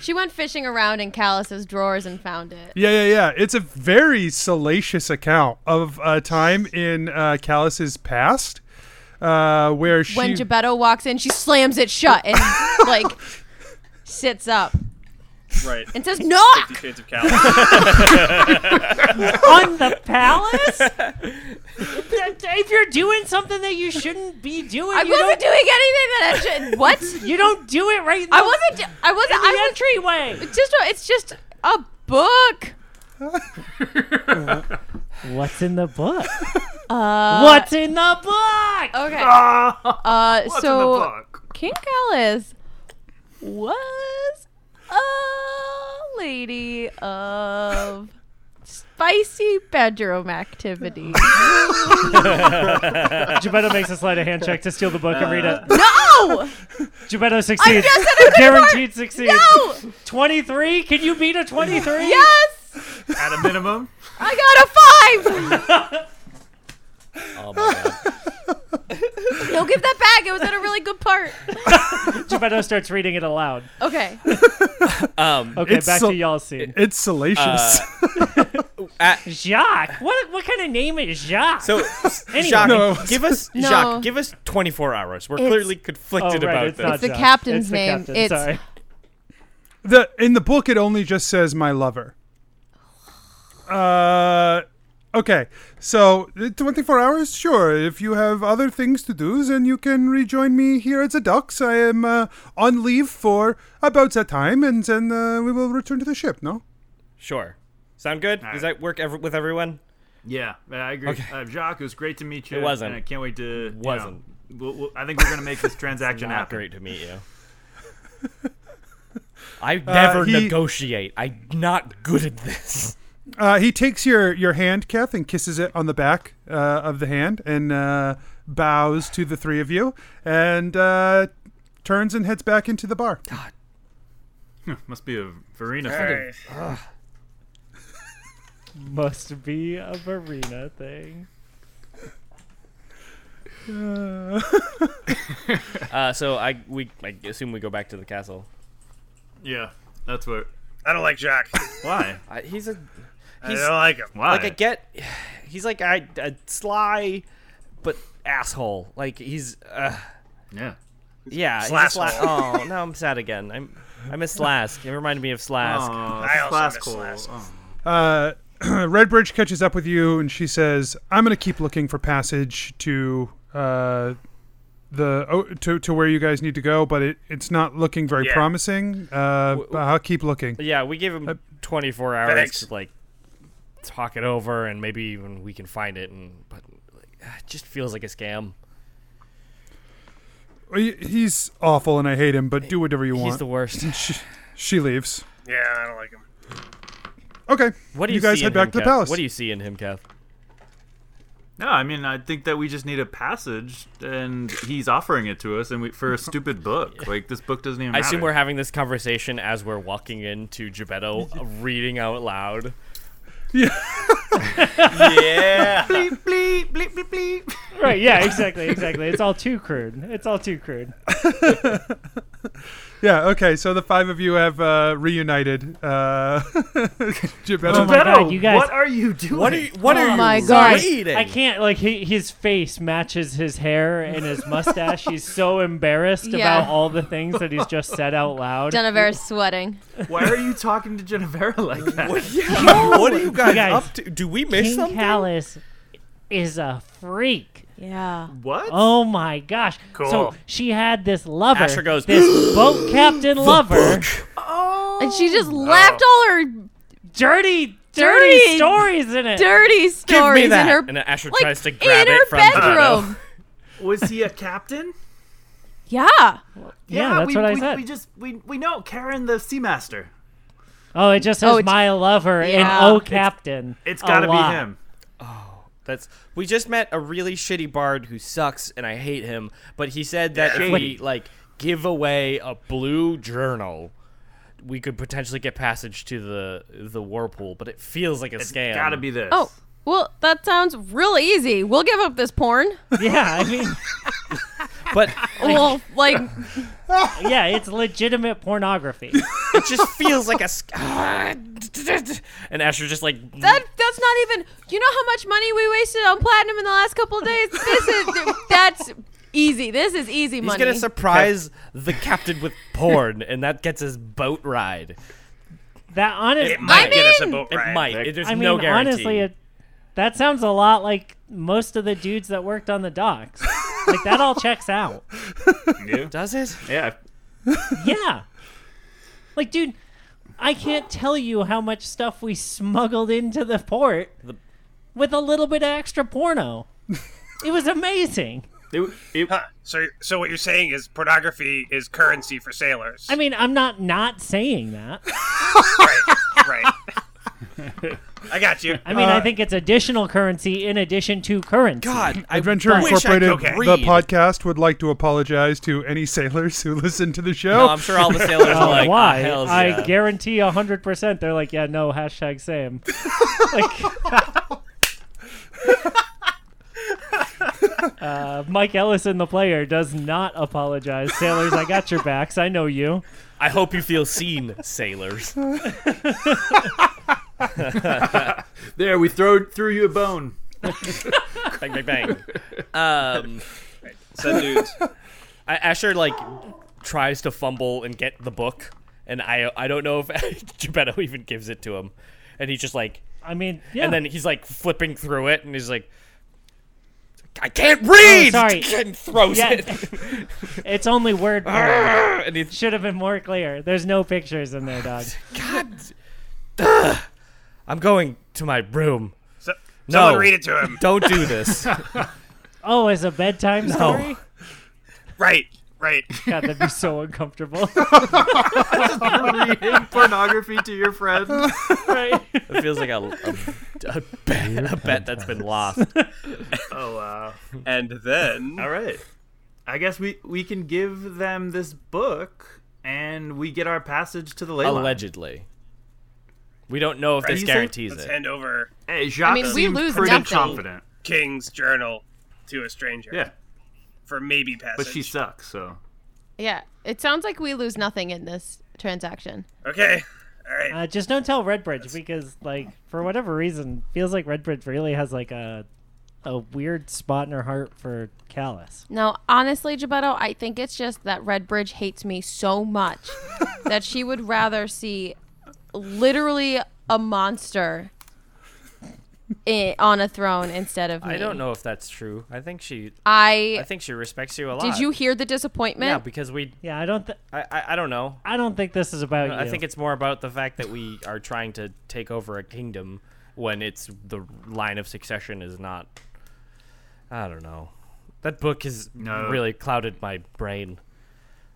She went fishing around in Calis's drawers and found it. Yeah, yeah, yeah. It's a very salacious account of a time in uh, Calis's past uh, where she... When Jibetto walks in, she slams it shut and, like, sits up. Right. And says, knock! Fifty Shades of Calis. On the palace? If you're doing something that you shouldn't be doing, I you wasn't don't... doing anything that I should. What? You don't do it right now. I wasn't. Do- I wasn't. In the I entryway. It's just. A, it's just a book. What's in the book? Uh, What's in the book? Okay. Uh, uh, what's so in the book? King Calis was a lady of spicy bedroom activity. Jibetto makes a sleight of hand check to steal the book uh, and read it. No! Jibetto succeeds. I just said a Guaranteed succeeds. No! twenty-three? Can you beat a twenty-three? Yes! At a minimum? I got a five! Oh my god. No, give that back. It was at a really good part. Jibetto starts reading it aloud. Okay. um, okay, back so, to y'all's scene. It's salacious. Uh, at, Jacques. What what kind of name is Jacques? So anyway. Jacques, no. give us no. Jacques, give us twenty-four hours. We're it's, clearly conflicted oh, right, about it's this. It's the captain's it's name. The captain. It's Sorry. The in the book it only just says my lover. Uh Okay, so twenty-four hours, sure. If you have other things to do, then you can rejoin me here at the docks. I am uh, on leave for about that time, and then uh, we will return to the ship, no? Sure. Sound good? All Does right. that work ev- with everyone? Yeah, I agree. Okay. Uh, Jacques, it was great to meet you. It wasn't. And I can't wait to... It wasn't. You know, we'll, we'll, I think we're going to make this transaction happen. It's not great to meet you. I never uh, he, negotiate. I'm not good at this. Uh, he takes your, your hand, Keth, and kisses it on the back uh, of the hand and uh, bows to the three of you and uh, turns and heads back into the bar. God. Huh, must be a Verena hey. thing. Must be a Verena thing. Uh. uh, so I we I assume we go back to the castle. Yeah, that's where... I don't like Jacques. Why? I, he's a... He's, I don't like him. Why? Like I get, he's like a, a sly, but asshole. Like he's, uh, yeah, yeah. Slash. Sla- oh, now I'm sad again. I'm, I miss Slask. It reminded me of Slask. Oh, I also Slask miss Slask. Cool. Oh. Uh, Redbridge catches up with you, and she says, "I'm gonna keep looking for passage to uh, the oh, to to where you guys need to go, but it, it's not looking very yeah. promising. Uh, w- but I'll keep looking." Yeah, we gave him uh, twenty-four hours. Thanks. To, like. Talk it over, and maybe even we can find it. And but like, it just feels like a scam. He's awful, and I hate him. But do whatever you want. He's the worst. She, she leaves. Yeah, I don't like him. Okay. What do you, you guys head back him, to the Keth? Palace? What do you see in him, Keth? No, I mean I think that we just need a passage, and he's offering it to us, and we, for a stupid book. Like this book doesn't even. I matter. Assume we're having this conversation as we're walking into Jibetto, reading out loud. Yeah. yeah. Bleep, bleep, bleep, bleep, bleep. Right, yeah, exactly, exactly. It's all too crude. It's all too crude. yeah, okay, so the five of you have uh, reunited. Uh, Jibetto. Oh, my God, you guys. What are you doing? What are you, what oh are my you God. Reading? I can't, like, he, his face matches his hair and his mustache. He's so embarrassed yeah. about all the things that he's just said out loud. Genevera's sweating. Why are you talking to Genevera like that? What, yeah. what are you guys, guys up to? Do we miss King something? King Calis is a freak. Yeah. What? Oh my gosh. Cool. So she had this lover. Asher goes, this boat captain lover. Oh. And she just laughed oh. all her dirty, dirty, dirty stories in it. Dirty stories in her. And Asher like, tries to grab in it her from bedroom. Was he a captain? Yeah. Yeah, yeah that's we, what I we, said. We just we we know Karin the Seamaster. Oh, it just says oh, my lover yeah. and oh captain. It's, it's gotta be him. Oh. That's we just met a really shitty bard who sucks, and I hate him. But he said that if we like give away a blue journal we could potentially get passage to the the whirlpool, but it feels like a it's scam. It's gotta be this. Oh, well, that sounds real easy. We'll give up this porn. Yeah, I mean... But well, like, yeah, it's legitimate pornography. It just feels like a sc- and Asher just like that. That's not even. You know how much money we wasted on platinum in the last couple of days. This is that's easy. This is easy money. He's gonna surprise the captain with porn, and that gets his boat ride. That honestly, it might I mean, get us a boat ride. It might. Like, There's I mean, no guarantee. Honestly, it, that sounds a lot like most of the dudes that worked on the docks. Like, that all checks out. Yeah. Does it? Yeah. Yeah. Like, dude, I can't tell you how much stuff we smuggled into the port the... with a little bit of extra porno. It was amazing. It, it... Huh. So, so what you're saying is pornography is currency for sailors. I mean, I'm not not saying that. Right, right. I got you. I mean, uh, I think it's additional currency in addition to currency. God, Adventure Incorporated, the podcast, would like to apologize to any sailors who listen to the show. No, I'm sure all the sailors are like, why? Oh, I yeah. guarantee one hundred percent they're like, yeah, no, hashtag Sam. Like, uh, Mike Ellison, the player, does not apologize. Sailors, I got your backs. I know you. I hope you feel seen, sailors. There, we throw, threw you a bone. Bang, bang, bang. Um, right. So, dude, I, Asher, like, tries to fumble and get the book, and I I don't know if Jibetto even gives it to him. And he's just like... I mean, yeah. And then he's, like, flipping through it, and he's like, I can't read! Oh, sorry. And throws yeah. it. It's only word. And it should have been more clear. There's no pictures in there, dog. God. Ugh. I'm going to my room. So, no, someone read it to him. Don't do this. Oh, as a bedtime no. story? Right, right. God, that'd be so uncomfortable. Reading pornography to your friend. Right. It feels like a, a, a, bet, a bet that's been lost. Oh, wow. And then... All right. I guess we, we can give them this book, and we get our passage to the ley line. Allegedly. We don't know if right, this guarantees saying, it. Let's hand over. Hey, Jacques I mean, we lose pretty nothing. Confident. King's journal to a stranger. Yeah. For maybe passage. But she sucks, so. Yeah. It sounds like we lose nothing in this transaction. Okay. All right. Uh, just don't tell Redbridge That's... because, like, for whatever reason, feels like Redbridge really has, like, a a weird spot in her heart for Calis. No, honestly, Jibetto, I think it's just that Redbridge hates me so much that she would rather see... literally a monster I- on a throne instead of me. I don't know if that's true. I think she. I. I think she respects you a lot. Did you hear the disappointment? Yeah, because we. Yeah, I don't. Th- I, I. I don't know. I don't think this is about no, you. I think it's more about the fact that we are trying to take over a kingdom when it's the line of succession is not. I don't know. That book has no. really clouded my brain.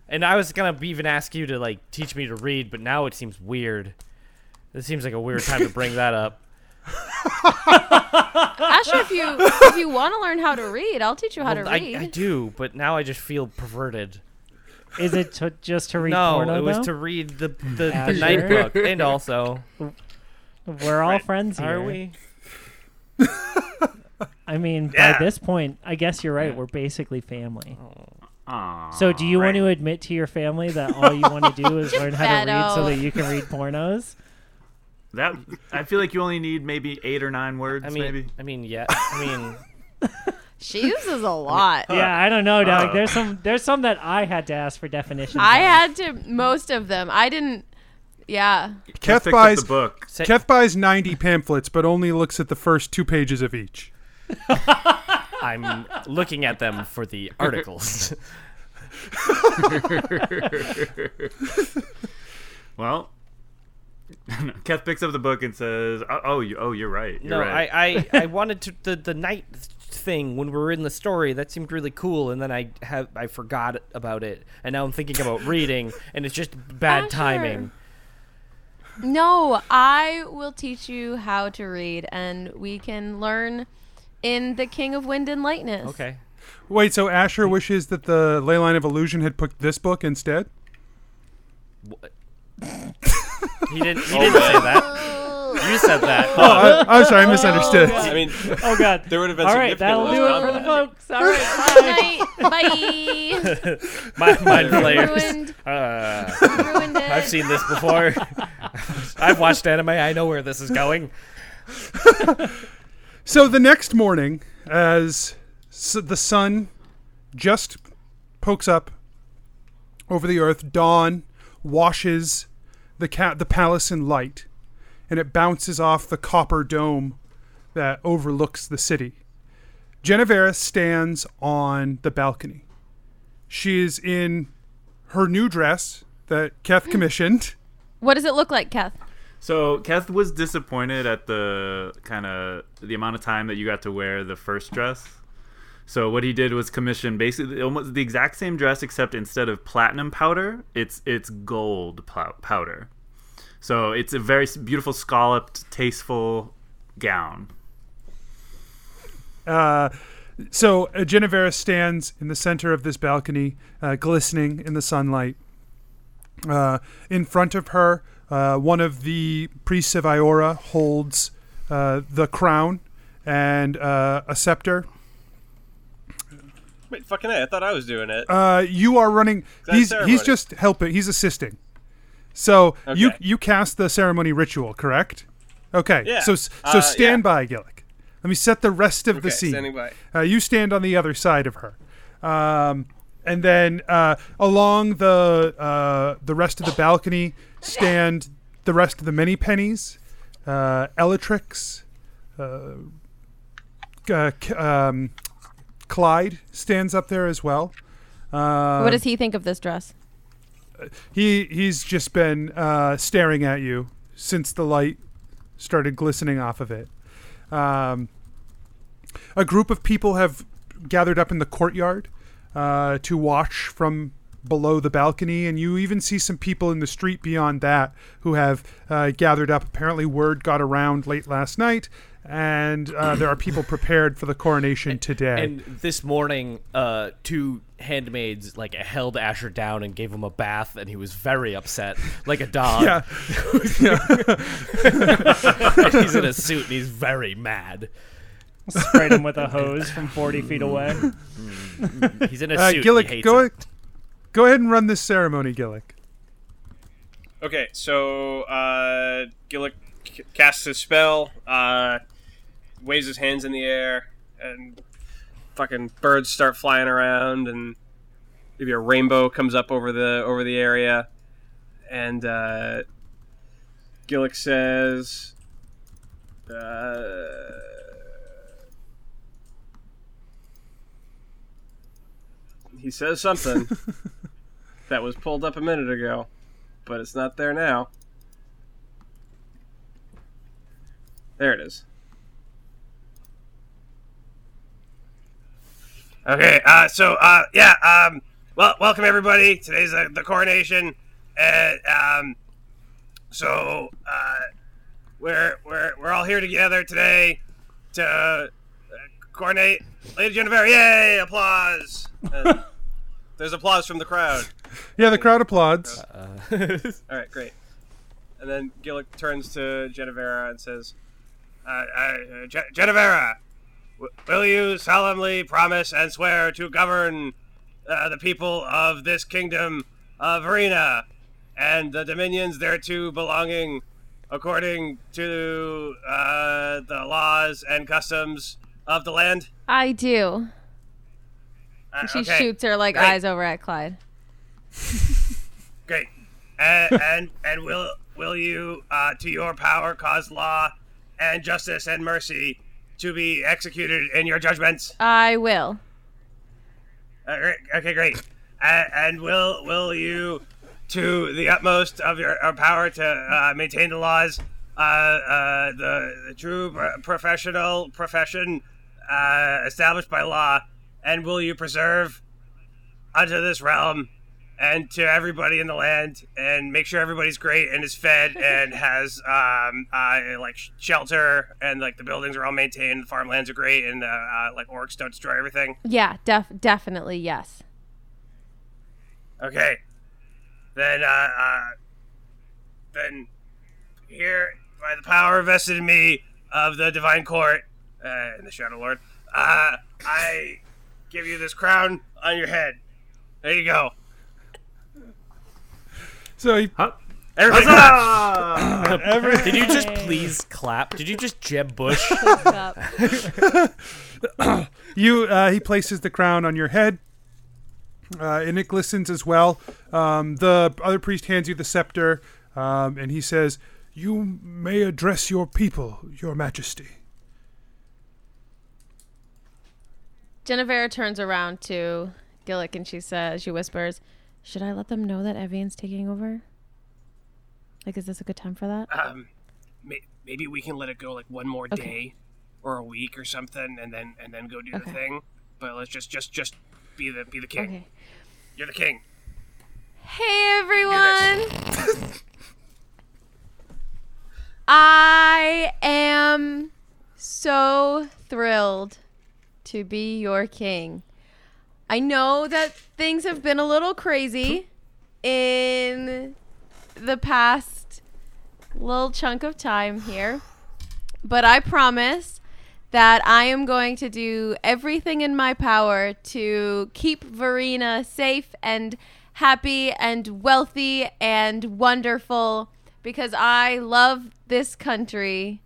And I was going to even ask you to, like, teach me to read, but now it seems weird. It seems like a weird time to bring that up. Asher, if you if you want to learn how to read, I'll teach you how well, to read. I, I do, but now I just feel perverted. Is it to, just to read no, porno, No, it was though? To read the, the, the night book, and also... We're all friends here. Are we? I mean, yeah. By this point, I guess you're right. We're basically family. Oh. Aww, so do you right. want to admit to your family that all you want to do is learn how to read so that you can read pornos? That I feel like you only need maybe eight or nine words, I mean, maybe. I mean, yeah. I mean... She uses a lot. I mean, uh, yeah, I don't know, Doug. Uh, there's some There's some that I had to ask for definitions. I had to... Most of them. I didn't... Yeah. Keth buys, the book. Keth buys ninety pamphlets, but only looks at the first two pages of each. I'm looking at them for the articles. Well, Keth picks up the book and says, "Oh, oh, you, oh you're right. You're no, right. I, I, I wanted to the, the night thing when we were in the story that seemed really cool, and then I have I forgot about it, and now I'm thinking about reading, and it's just bad Asher. Timing." No, I will teach you how to read, and we can learn. In The King of Wind and Lightness. Okay. Wait, so Asher wishes that the Leyline of Illusion had put this book instead? What? He didn't. He oh, didn't say that. You said that. Huh? Oh, I, I'm sorry. I misunderstood. Oh, I mean, oh god, there would have been. All right, that'll do it for the folks. All right, bye. Bye. My mind players. Uh, ruined it. I've seen this before. I've watched anime. I know where this is going. So the next morning, as the sun just pokes up over the earth, dawn washes the cat the palace in light, and it bounces off the copper dome that overlooks the city. Genevera stands on the balcony. She is in her new dress that Keth commissioned. What does it look like, Keth? So Keth was disappointed at the kind of the amount of time that you got to wear the first dress. So what he did was commission basically almost the exact same dress, except instead of platinum powder, it's it's gold powder. So it's a very beautiful, scalloped, tasteful gown. Uh, so Genevera stands in the center of this balcony, uh, glistening in the sunlight. Uh, in front of her, Uh, one of the priests of Iora holds uh, the crown and uh, a scepter. Wait, fucking A, I thought I was doing it. Uh, you are running. He's he's just helping. He's assisting. So okay. you you cast the ceremony ritual, correct? Okay. Yeah. So so uh, stand yeah. by, Gillick. Let me set the rest of okay, the scene. Uh, you stand on the other side of her. Um, and then uh, along the uh, the rest of the balcony stand the rest of the many pennies, uh, Eletrix, uh, uh, um, Clyde stands up there as well. Uh, what does he think of this dress? He he's just been uh, staring at you since the light started glistening off of it. Um, a group of people have gathered up in the courtyard uh, to watch from below the balcony, and you even see some people in the street beyond that who have uh, gathered up. Apparently word got around late last night, and uh, there are people prepared for the coronation and, today. And this morning, uh, two handmaids like held Asher down and gave him a bath, and he was very upset, like a dog. Yeah. And he's in a suit, and he's very mad. Sprayed him with a hose from forty feet away. He's in a uh, suit. Gillick, he hates go it. A- Go ahead and run this ceremony, Gillick. Okay, so uh, Gillick c- casts his spell, uh, waves his hands in the air, and fucking birds start flying around, and maybe a rainbow comes up over the over the area. And uh, Gillick says, Uh, he says something that was pulled up a minute ago, but it's not there now. There it is. Okay, uh, so, uh, yeah, um, well, welcome everybody. Today's uh, the coronation, and, um, so, uh, we're, we're, we're all here together today to uh, coronate Lady Genevera. Yay! Applause! And there's applause from the crowd. Yeah, the crowd applauds. Uh, all right, great. And then Gillick turns to Genevera and says, uh, uh, G- Genevera, w- will you solemnly promise and swear to govern uh, the people of this kingdom of Verena and the dominions thereto belonging according to uh, the laws and customs of the land? I do. Uh, she okay. shoots her like Great. eyes over at Clyde. Great, uh, and and will will you, uh, to your power, cause law and justice and mercy to be executed in your judgments? I will. Uh, okay, great. Uh, and will will you, to the utmost of your, your power, to uh, maintain the laws, uh, uh, the, the true professional profession uh, established by law. And will you preserve unto this realm and to everybody in the land and make sure everybody's great and is fed and has, um, uh, like, shelter and, like, the buildings are all maintained, the farmlands are great, and, uh, uh, like, orcs don't destroy everything? Yeah, def- definitely, yes. Okay. Then, uh, uh, then here by the power vested in me of the Divine Court uh, and the Shadow Lord. Uh, I give you this crown on your head. There you go. So he... Huh? Everybody clap. Every- Did you just please clap? Did you just Jeb Bush? you, uh, he places the crown on your head, uh, and it glistens as well. Um, the other priest hands you the scepter, um, and he says, "You may address your people, Your Majesty." Genevera turns around to Gillick, and she says, she whispers, "Should I let them know that Evian's taking over? Like, is this a good time for that?" Um, may- maybe we can let it go like one more okay. day, or a week, or something, and then and then go do okay. the thing. But let's just just just be the be the king. Okay. You're the king. Hey everyone! I am so thrilled to be your king. I know that things have been a little crazy in the past little chunk of time here, but I promise that I am going to do everything in my power to keep Verena safe and happy and wealthy and wonderful, because I love this country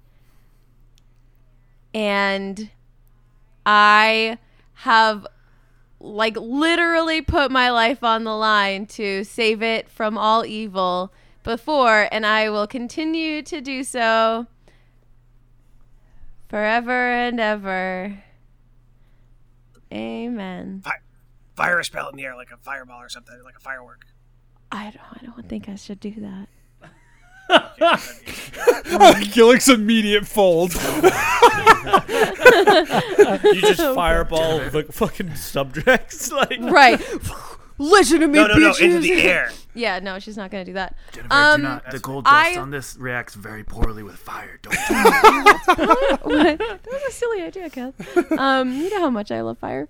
and I have like literally put my life on the line to save it from all evil before, and I will continue to do so forever and ever. Amen. Fire, fire a spell in the air like a fireball or something, like a firework. I don't, I don't think I should do that. Gillick's immediate fold. You just fireball the fucking subjects, like right. Listen to me, no, no, bitches. No, into the air. Yeah, no, she's not gonna do that. Jennifer, um, do not. The gold I, dust on this reacts very poorly with fire. Don't. what? What? That was a silly idea, Keth. Um, you know how much I love fire.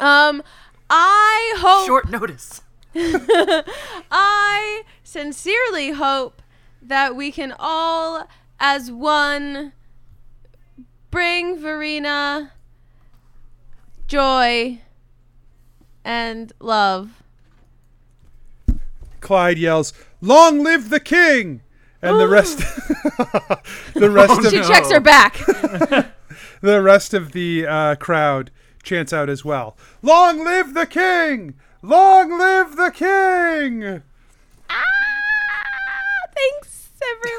Um, I hope. Short notice. I sincerely hope that we can all, as one, bring Verena joy and love. Clyde yells, "Long live the king!" And Ooh. the rest, the rest oh, of she no. checks her back. The rest of the uh, crowd chants out as well. "Long live the king! Long live the king!" Ah! Thanks, everyone.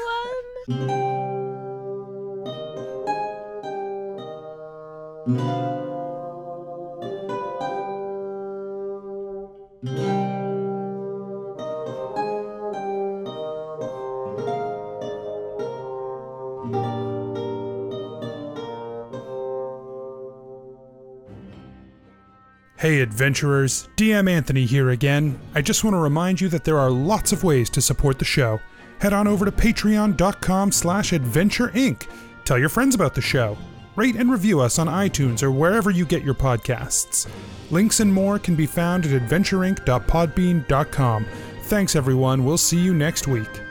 Hey adventurers, D M Anthony here again. I just want to remind you that there are lots of ways to support the show. Head on over to patreon.com slash adventureinc. Tell your friends about the show. Rate and review us on iTunes or wherever you get your podcasts. Links and more can be found at adventure inc dot podbean dot com. Thanks everyone, we'll see you next week.